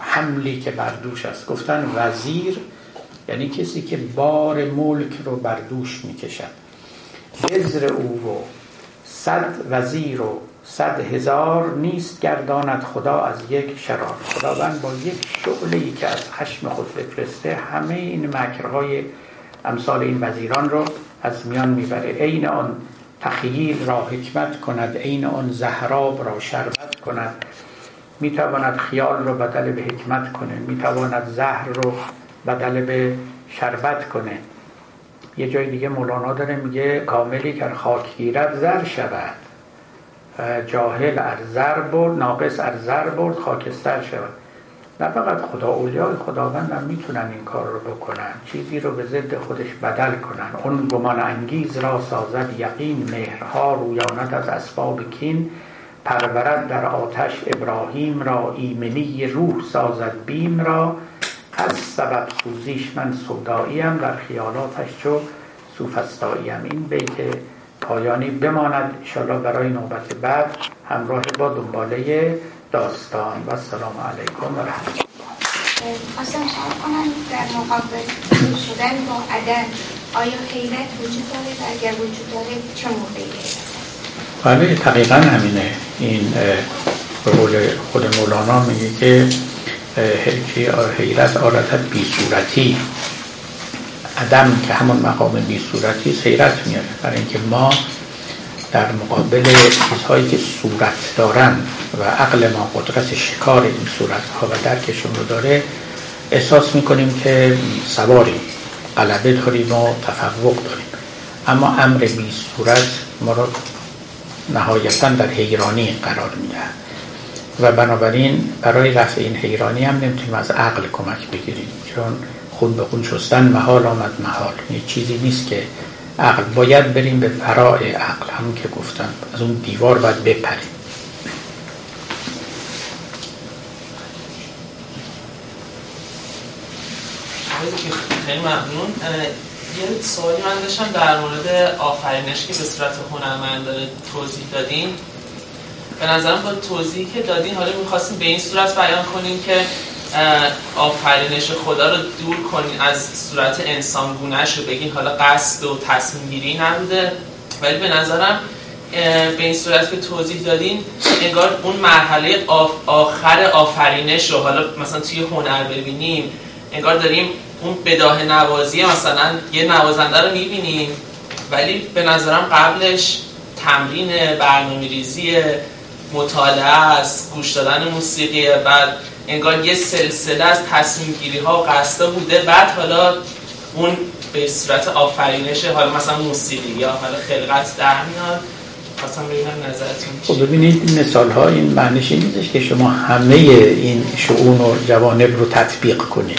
حملی که بردوش است. گفتن وزیر یعنی کسی که بار ملک رو بردوش میکشد. وزر او و صد وزیر و صد هزار، نیست گرداند خدا از یک شرار. خداوند با یک شعله‌ای که از خشم خود بفرسته همه این مکرهای امثال این وزیران رو از میان میبره. عین آن تخییل را حکمت کند، عین آن زهراب را شربت کند. میتواند خیال را بدل به حکمت کنه، میتواند زهر رو بدل به شربت کنه. یه جای دیگه مولانا داره میگه کاملی که خاک گیرد زر شود، جاهل ارزر برد، ناقص ارزر برد، خاکستر شود. نه فقط خدا، اولیاء خداوند هم میتونن این کار رو بکنن، چیزی رو به ضد خودش بدل کنن. اون گمان انگیز را سازد یقین، مهرها رویاند از اسباب کین. پرورد در آتش ابراهیم را، ایمنی روح سازد بیم را. از سبب سوزیش من سوداییم، در خیالاتش چو سوفسطاییم. این بیت پایانی بماند انشاءالله برای نوبت بعد، همراه با دنباله داستان. و السلام علیکم و رحمت الله. خواستم شرح کنم در مقابل شدن با عدم آیا خیلت وجود داره و اگر وجود داره چه موقعیه؟ بله طبیعا همینه. این به قول خود مولانا میگه که حیرت آلت بی صورتی، عدم که همون مقام بی صورتی حیرت میاره، برای اینکه ما در مقابل چیزهایی که صورت دارن و عقل ما قدرت شکار این صورتها و درکشون رو داره احساس میکنیم که سواریم، غلبه داریم و تفوق داریم، اما امر بی صورت ما رو نهایتاً در حیرانی قرار میده و بنابراین برای رفع این حیرانی هم نمیتونیم از عقل کمک بگیریم، چون خون به خون شستن محال آمد محال. یه چیزی نیست که عقل، باید بریم به فرای عقل، همون که گفتم از اون دیوار باید بپریم. خیلی ممنون. یه سوالی من داشتم در مورد آفرینش که به صورت هنرمندانه توضیح دادین، به نظرم با توضیحی که دادین حالا می‌خواستیم به این صورت بیان کنیم که آفرینش خدا رو دور کنین از صورت انسانگونه‌اش رو بگین حالا قصد و تصمیم گیری نبوده، ولی به نظرم به این صورت که توضیح دادین انگار اون مرحله آف آخر آفرینش رو حالا مثلا توی هنر ببینیم، انگار داریم اون بداهه نوازی مثلا یه نوازنده رو می‌بینیم، ولی به نظرم قبلش تمرین برنامه‌ریزی مطالعه است، گوش دادن موسیقی، بعد انگار یه سلسله از تصمیم گیری ها و قصدا بوده، بعد حالا اون به صورت آفرینش حالا مثلا موسیقی یا حالا خلقت در میاد. خواستم ببینم نظرتون چیه. خب ببینید این مثال ها این معنیش این نیست که شما همه این شؤون و جوانب رو تطبیق کنید.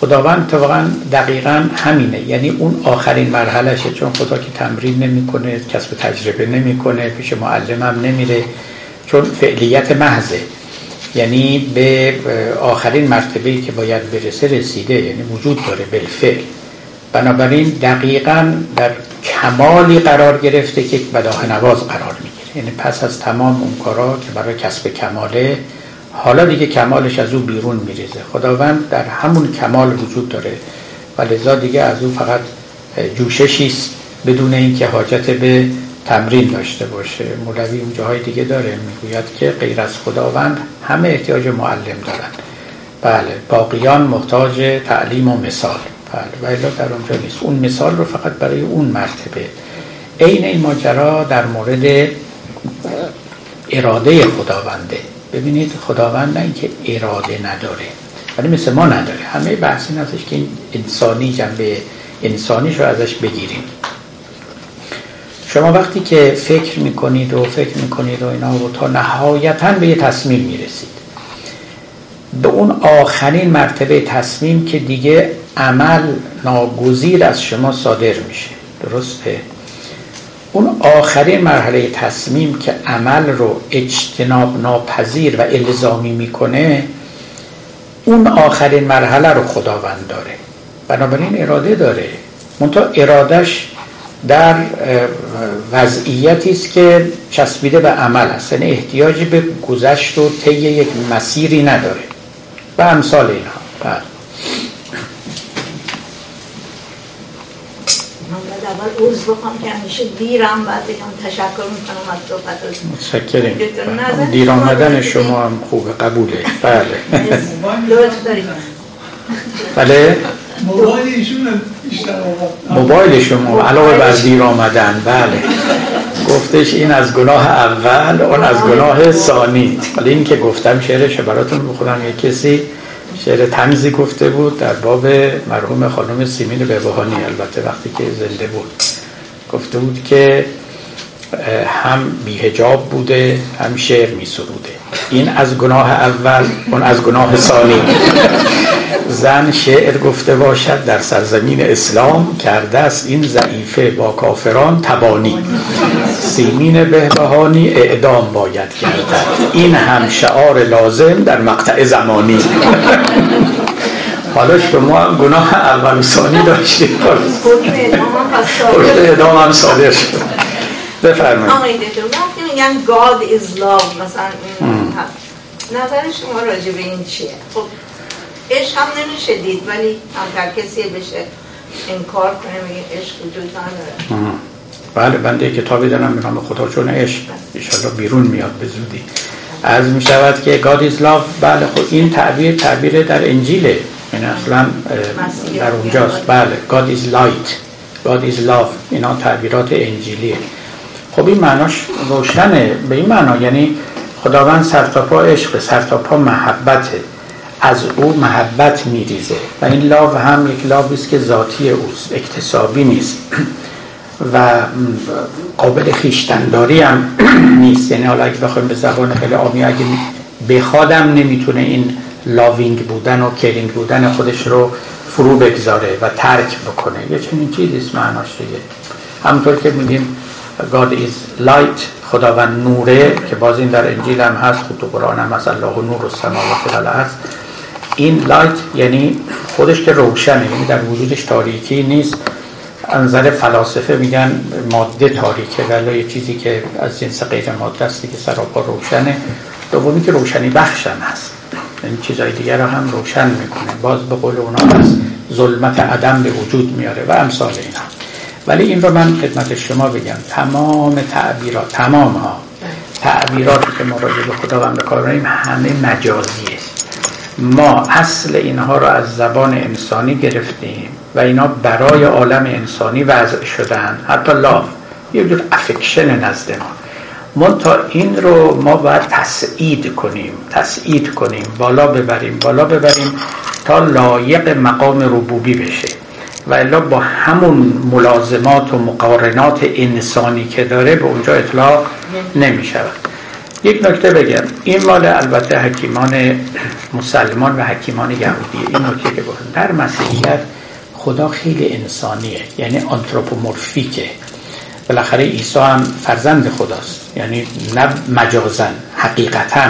خداوند واقعا دقیقاً همینه، یعنی اون آخرین مرحله شه، چون خدا که تمرین نمی‌کنه، کسب تجربه نمی‌کنه، پیش معلم هم نمیره، چون فعلیت محضه، یعنی به آخرین مرتبه‌ای که باید برسه رسیده، یعنی وجود داره بالفعل. بنابراین دقیقاً در کمالی قرار گرفته که بداهه نواز قرار میگیره، یعنی پس از تمام اون کارا که برای کسب کماله، حالا دیگه کمالش از او بیرون میریزه. خداوند در همون کمال وجود داره و لذا دیگه از او فقط جوششی است بدون اینکه حاجت به تمرین داشته باشه. مولوی اون جاهای دیگه داره میگوید که غیر از خداوند همه احتیاج معلم دارن، بله، باقیان محتاج تعلیم و مثال، بله، ولی در اونجا نیست. اون مثال رو فقط برای اون مرتبه. عین این ماجرا در مورد اراده خداونده. ببینید خداوند نه اینکه اراده نداره، ولی مثل ما نداره. همه بحث این هستش که انسانی، جنبه انسانیش رو ازش بگیریم. شما وقتی که فکر میکنید و فکر میکنید و اینا و تا نهایتاً به یه تصمیم میرسید، به اون آخرین مرتبه تصمیم که دیگه عمل ناگزیر از شما صادر میشه، درسته؟ اون آخرین مرحله تصمیم که عمل رو اجتناب ناپذیر و الزامی میکنه، اون آخرین مرحله رو خداوند داره، بنابراین اراده داره. منتها ارادش در وضعیتی است که چسبیده به عمل است، یعنی احتیاجی به گذشت و طی یک مسیری نداره و امثال اینها. بله. اول عرض بخوام که همیشه دیرم، بعد بگم تشکر میکنم از صحبتتون. متشکرم. دیر آمدن شما هم خوبه، قبوله. بله. لطف دارید. بله. موبایل ایشون بیشتر آمد. موبایل شما علاوه بر دیر آمدن، بله. گفتش این از گناه اول، اون از گناه ثانی. ولی این که گفتم شعرش براتون بخونم، یک کسی شعر طنزی گفته بود در باب مرحوم خانم سیمین بهبهانی، البته وقتی که زنده بود، گفته بود که هم بی‌حجاب بوده هم شعر می‌سروده، این از گناه اول اون از گناه ثانی. زن شعر گفته باشد در سرزمین اسلام، کرده است این ضعیفه با کافران تبانی، سیمین بهبهانی اعدام باید گردد، این هم شعار لازم در مقطع زمانی. حالا شما هم گناه اول و ثانی داشتید، حکم اعدام هم صادر شد. بفرمایید آقای دکتر. وقتی میگن God is love، مثلا نظر شما راجع به این چیه؟ خب عشق هم نمیشه دید، ولی همتر کسی بشه انکار کنه میگه عشق وجود نداره. بله، بنده کتابی دارم به نام خدا چون عشق، انشاءالله بیرون میاد به زودی. عرض میشود که God is love، بله، خب این تعبیر تعبیر در انجیله، این اصلا در اونجاست. بله، God is light، God is love، اینا تعبیرات انجیلیه. خب این معناش روشنه، به این معنا یعنی خداوند سرتاپا عشق، سرتاپا محبته، از او محبت میریزه و این لاو هم یک لاوی است که ذاتی اوست، اکتسابی نیست و قابل خیشتنداری هم نیست. یعنی حالا اگه بخوایم به زبان خیلی عامی، اگه بخوادم نمیتونه این لاوینگ بودن و کرینگ بودن خودش رو فرو بگذاره و ترک بکنه، یه چنین چیزیست معناش دیگه. همونطور که میگیم God is light، خداوند نوره، که باز این در انجیل هم هست، خود تو قرآن هم هست، الله نور السماوات والارض. این لایت یعنی خودش که روشنه، یعنی در وجودش تاریکی نیست نظر فلاسفه میگن ماده تاریکه، ولی یه چیزی که از جنس غیر ماده است که سراپا روشنه. دومی که روشنی بخش هم هست، یعنی چیزهای دیگر رو هم روشن میکنه، باز به قول اونا از ظلمت عدم به وجود میاره و امثال اینا. ولی این رو من خدمت شما بگم، تمام تعبیرات تمام ها تعبیراتی که ما راجع به خداوند کار می‌کنیم همه مجازیه. ما اصل اینها رو از زبان انسانی گرفتیم و اینا برای عالم انسانی وضع شدن، حتی لاف یه جور افکشن نزد ما. منتها این رو ما باید تسعید کنیم تسعید کنیم بالا ببریم بالا ببریم تا لایق مقام ربوبی بشه، و الا با همون ملازمات و مقارنات انسانی که داره به اونجا اطلاق نمی شود. یک نکته بگم، این مال البته حکیمان مسلمان و حکیمان یهودیه. این نکته که بگم، در مسیحیت خدا خیلی انسانیه، یعنی آنتروپومورفیکه. بالاخره عیسی هم فرزند خداست، یعنی نه مجازن، حقیقتاً.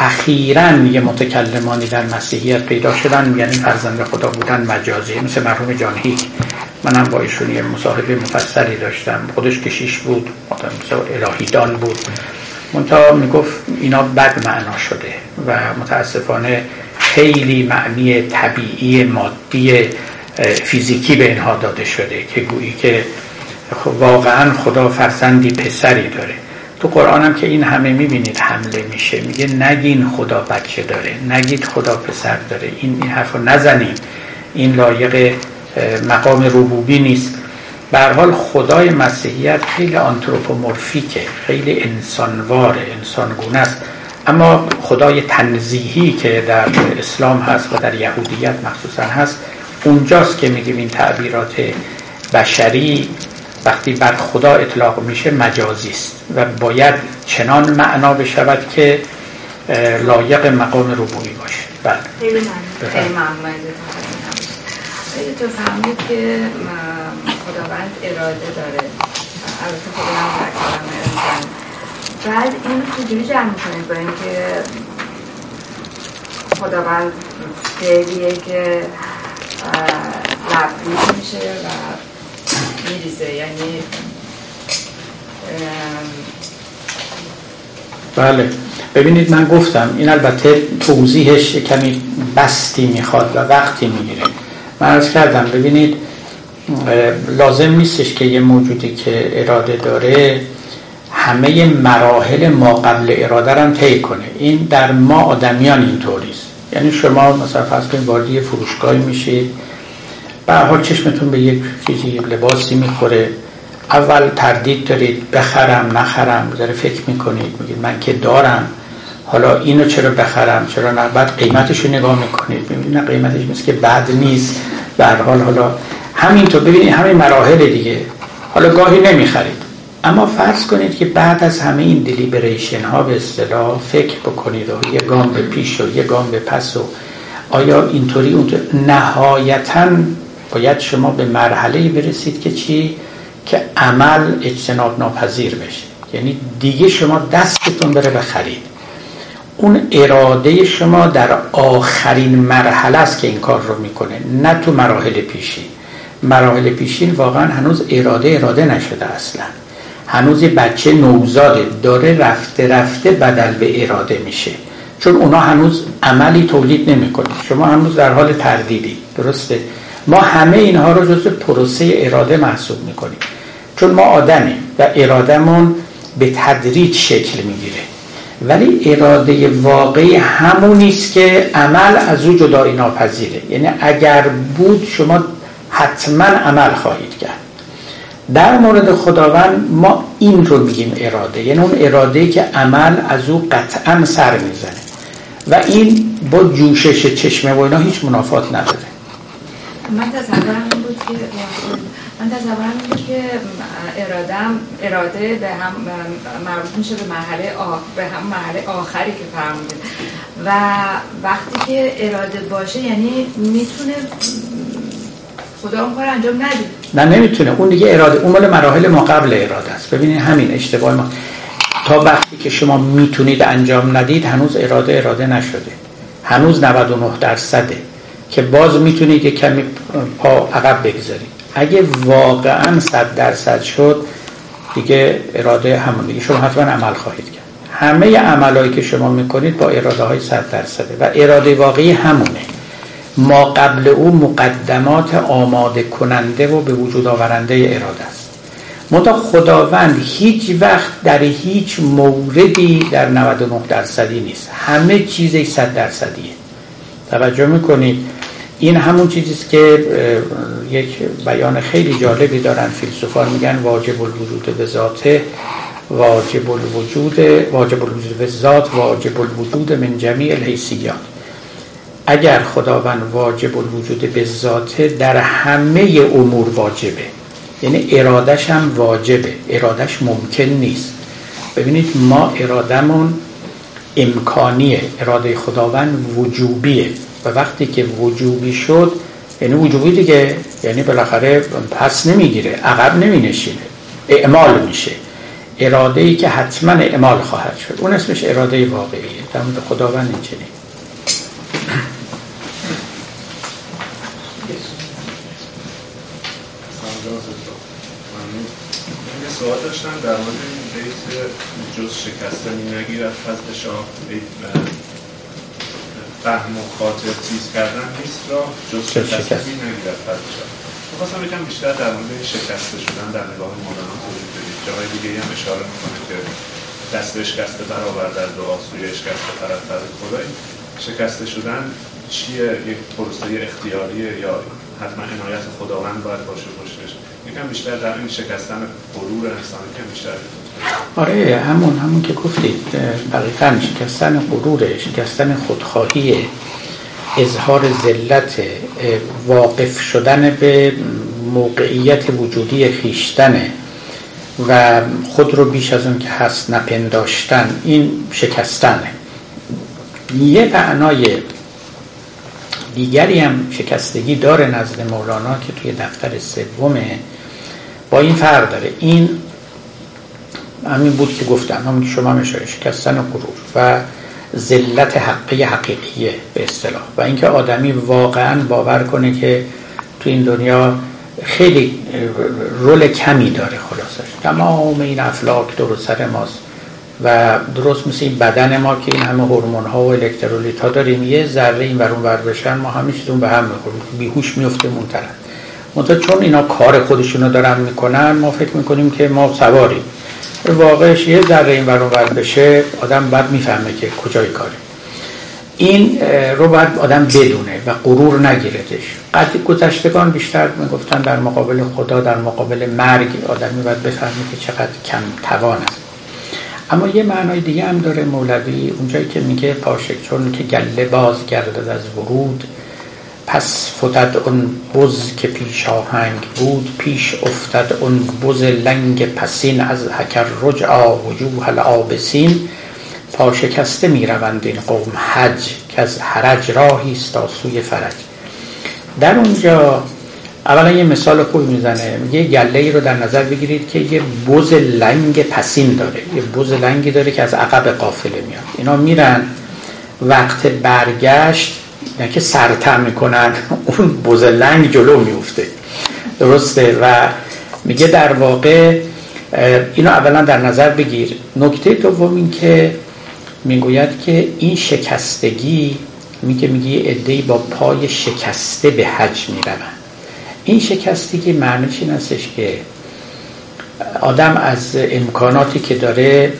اخیراً یه متکلمانی در مسیحیت پیدا شدن یعنی فرزند خدا بودن مجازی، مثل مرحوم جانهید. منم با ایشون یه مصاحبه مفصلی داشتم، خودش کشیش بود، آدم الهیدان بود، منتها میگفت اینا بد معنا شده و متاسفانه خیلی معنی طبیعی مادی فیزیکی به اینها داده شده که گویی که واقعاً خدا فرزندی پسری داره. تو قرآن هم که این همه میبینید حمله میشه، میگه نگین خدا بچه داره، نگید خدا پسر داره، این این حرفو نزنید، این لایق مقام ربوبی نیست. به هر حال خدای مسیحیت خیلی آنتروپومورفیکه، خیلی انسانواره، انسانگونه است. اما خدای تنزیهی که در اسلام هست و در یهودیت مخصوصا هست، اونجاست که میگیم این تعبیرات بشری وقتی بر خدا اطلاق میشه مجازی است و باید چنان معنا بشود که لایق مقام ربوبی باشه. بله. خیلی ممنون. خیلی ممنون. تو فهمید که خداوند اراده داره. البته خداوند اراده داره. بعد این چجوری جمع می‌کنید با اینکه خداوند فعلیه که لبریز میشه و میریزه، یعنی بله. ببینید من گفتم این البته توضیحش کمی بستی میخواد و وقتی میگیره. من عرض کردم ببینید لازم نیستش که یه موجودی که اراده داره همه مراحل ما قبل اراده رو هم طی کنه. این در ما آدمیان اینطوریست، یعنی شما مثلا فرض کنید وارد یه فروشگاهی میشید، به هر حال چشمتون به یک چیزی یک لباسی میخوره، اول تردید دارید بخرم نخرم، ذره فکر میکنید، میگید من که دارم، حالا اینو چرا بخرم چرا نه، بعد قیمتش رو نگاه میکنید میبینید نه قیمتش مثل که بد نیست، به هر حال حالا همینطور ببینید همین مراحل دیگه. حالا گاهی نمیخرید، اما فرض کنید که بعد از همه این دلیبریشن ها به اصطلاح فکر بکنید و یه گام به پیش و یه گام به پس و آیا اینطوری اونطور، نهایتاً باید شما به مرحله‌ای برسید که چی؟ که عمل اجتناب ناپذیر بشه، یعنی دیگه شما دستتون بره بخرید. اون اراده شما در آخرین مرحله است که این کار رو میکنه، نه تو مراحل پیشین. مراحل پیشین واقعا هنوز اراده اراده نشده، اصلا هنوز بچه نوزاده، داره رفته رفته بدل به اراده میشه، چون اونا هنوز عملی تولید نمیکنه، شما هنوز در حال تردیدی. درسته؟ ما همه اینها رو جزو پروسه اراده محسوب میکنیم، چون ما آدمیم و ارادمون به تدریج شکل میگیره. ولی اراده واقعی همونیست که عمل از او جدایی ناپذیره، یعنی اگر بود شما حتما عمل خواهید کرد. در مورد خداوند ما این رو میگیم اراده، یعنی اون اراده‌ای که عمل از او قطعا سر میزنه و این با جوشش چشمه و اینا هیچ منافات نداره. من تصورم این بود که من تصورم این بود که ارادم اراده به هم مربوط میشه به مرحله آخ... به هم مرحله آخری که فرمودید، و وقتی که اراده باشه یعنی میتونه خدا اون کار انجام نده. نه نمیتونه، اون دیگه اراده، اون مال مراحل ما قبل اراده است. ببینید همین اشتباه ما، تا وقتی که شما میتونید انجام ندید هنوز اراده اراده نشده، هنوز نود و نه درصده که باز میتونید یک کمی پا عقب بگذارید. اگه واقعا صد درصد شد دیگه اراده همونیه، شما حتما عمل خواهید کرد. همه عملایی که شما میکنید با اراده های صد درصده و اراده واقعی همونه. ما قبل او مقدمات آماده کننده و به وجود آورنده اراده است. متا خداوند هیچ وقت در هیچ موردی در نود و نه درصدی نیست، همه چیزی صد درصدیه. توجه میکنید؟ این همون چیزیست که یک بیان خیلی جالبی دارن فیلسوفان، میگن واجب الوجود به ذاته، واجب الوجود واجب الوجود به ذات، واجب الوجود من جمیع الحیثیات. اگر خداوند واجب الوجود به ذاته در همه امور واجبه، یعنی ارادش هم واجبه، ارادش ممکن نیست. ببینید ما ارادمون امکانیه، اراده خداوند وجوبیه و وقتی که وجوبی شد یعنی وجوبی دیگه، یعنی بالاخره پس نمیگیره، عقب نمینشینه، اعمال میشه. اراده ای که حتما اعمال خواهد شد، اون اسمش اراده واقعیه. در مورد خداوند اینجوری. سوال داشتم در مورد این بیت جز شکسته نمی‌گیرد فضل شاه، بیت فهم و خاطر تیز کردن نیست را جز شکسته نمی‌گیرد فضل شاه. می‌خواستم یکم بیشتر در مورد شکسته شدن در نگاه مولانا توضیح بدید. جاهای دیگه‌ای هم اشاره می‌کنه که دست شکسته برآورد از دعا سوی شکسته پرستر خدایی. شکسته شدن چیه؟ یک پروسه اختیاریه یا حتما عنایت خداوند باید باشه پشتش؟ یکم بیشتر در این شکستن غرور انسان یکم بیشتر. آره همون همون که گفتید، دقیقاً شکستن غروره، شکستن خودخواهیه، اظهار ذلت، واقف شدن به موقعیت وجودی خیشتنه و خود رو بیش از اون که هست نپنداشتن. این شکستنه. یه معنای دیگری هم شکستگی داره نزد مولانا که توی دفتر سومه، با این فرق داره. این همین بود که گفتم، همون که شما میشه شکستن غرور و ذلت حقی حقیقیه به اصطلاح، و اینکه آدمی واقعا باور کنه که تو این دنیا خیلی رول کمی داره، خلاصش تمام این افلاک دور سر ماست و درست مثل این بدن ما که این همه هورمون ها و الکترولیت ها داریم، یه ذره این ور اون ور بشن ما همه چیزون به هم میخوریم، بیهوش میفتیم اون طرف. منتها چون اینا کار خودشونو دارن میکنن ما فکر میکنیم که ما سواریم، واقعش یه ذره این ور اون ور بشه آدم بعد میفهمه که کجای کاره. این رو باید آدم بدونه و غرور نگیردش. قدیم گذشتگان بیشتر میگفتن در مقابل خدا، در مقابل مرگ آدمی باید بفهمه که چقدر کم توان است. اما یه معنای دیگه هم داره مولوی، اونجایی که میگه پاشک چون که گله باز گردد از ورود، پس فتد اون بز که پیش آهنگ بود، پیش افتد اون بز لنگ پسین، از هکر رجعا وجوه العابسین، پاشکسته میروند این قوم حج، که از حرج راهیست تا سوی فرج. در اونجا اولا یه مثال خوب میزنه، میگه گله ای رو در نظر بگیرید که یه بز لنگ پسین داره، یه بز لنگی داره که از عقب قافله میاد، اینا میرن وقت برگشت یعنی که سرتم میکنن، اون بز لنگ جلو میفته، درسته؟ و میگه در واقع اینو اولا در نظر بگیر. نکته دوم این که میگوید که این شکستگی، میگه میگه عده‌ای با پای شکسته به حج میرن. این شکستگی معنیش این هستش که آدم از امکاناتی که داره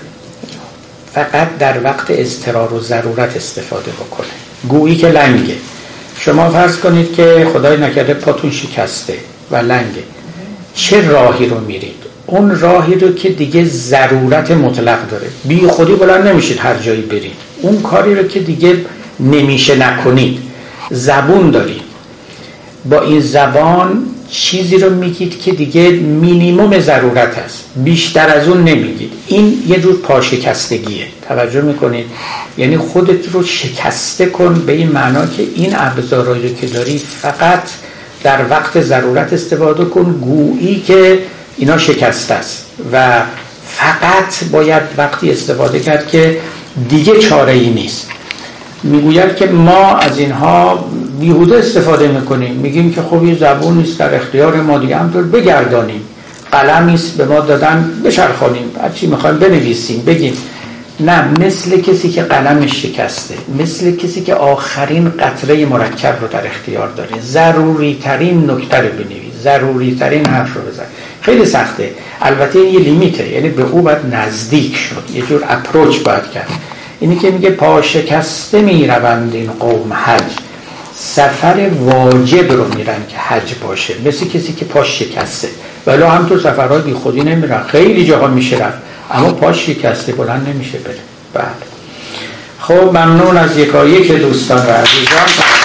فقط در وقت اضطرار و ضرورت استفاده بکنه، گویی که لنگه. شما فرض کنید که خدای نکرده پاتون شکسته و لنگه، چه راهی رو میرید؟ اون راهی رو که دیگه ضرورت مطلق داره، بی خودی بلند نمیشید هر جایی برید. اون کاری رو که دیگه نمیشه نکنید. زبون دارید، با این زبان چیزی رو میگید که دیگه مینیمم ضرورت است، بیشتر از اون نمیگید. این یه جور پاشکستگیه. توجه میکنید؟ یعنی خودت رو شکسته کن به این معنا که این ابزارهایی که داری فقط در وقت ضرورت استفاده کن، گویی که اینا شکسته است و فقط باید وقتی استفاده کرد که دیگه چاره ای نیست. میگوید که ما از اینها بیهوده استفاده میکنیم، میگیم که خب یه زبون است در اختیار ما دیگه، همطور بگردانیم، قلمی است به ما دادن بچرخانیم، هر چی میخوایم بنویسیم بگیم. نه، مثل کسی که قلمش شکسته، مثل کسی که آخرین قطره مرکب رو در اختیار داره، ضروری ترین نکته رو بنویس، ضروری ترین حرف رو بزن. خیلی سخته، البته یه لیمیته، یعنی به او باید نزدیک شد، یه جور اپروچ باید کرد. اینی که میگه پا شکسته میروند این قوم حج، سفر واجب رو میرن که حج باشه، مثل کسی که پا شکسته. ولی هم تو سفرهای بی خودی نمیرن، خیلی جاها میشه رفت، اما پا شکسته بلند نمیشه بره. بله، خب ممنون از یکایک دوستان و عزیزان.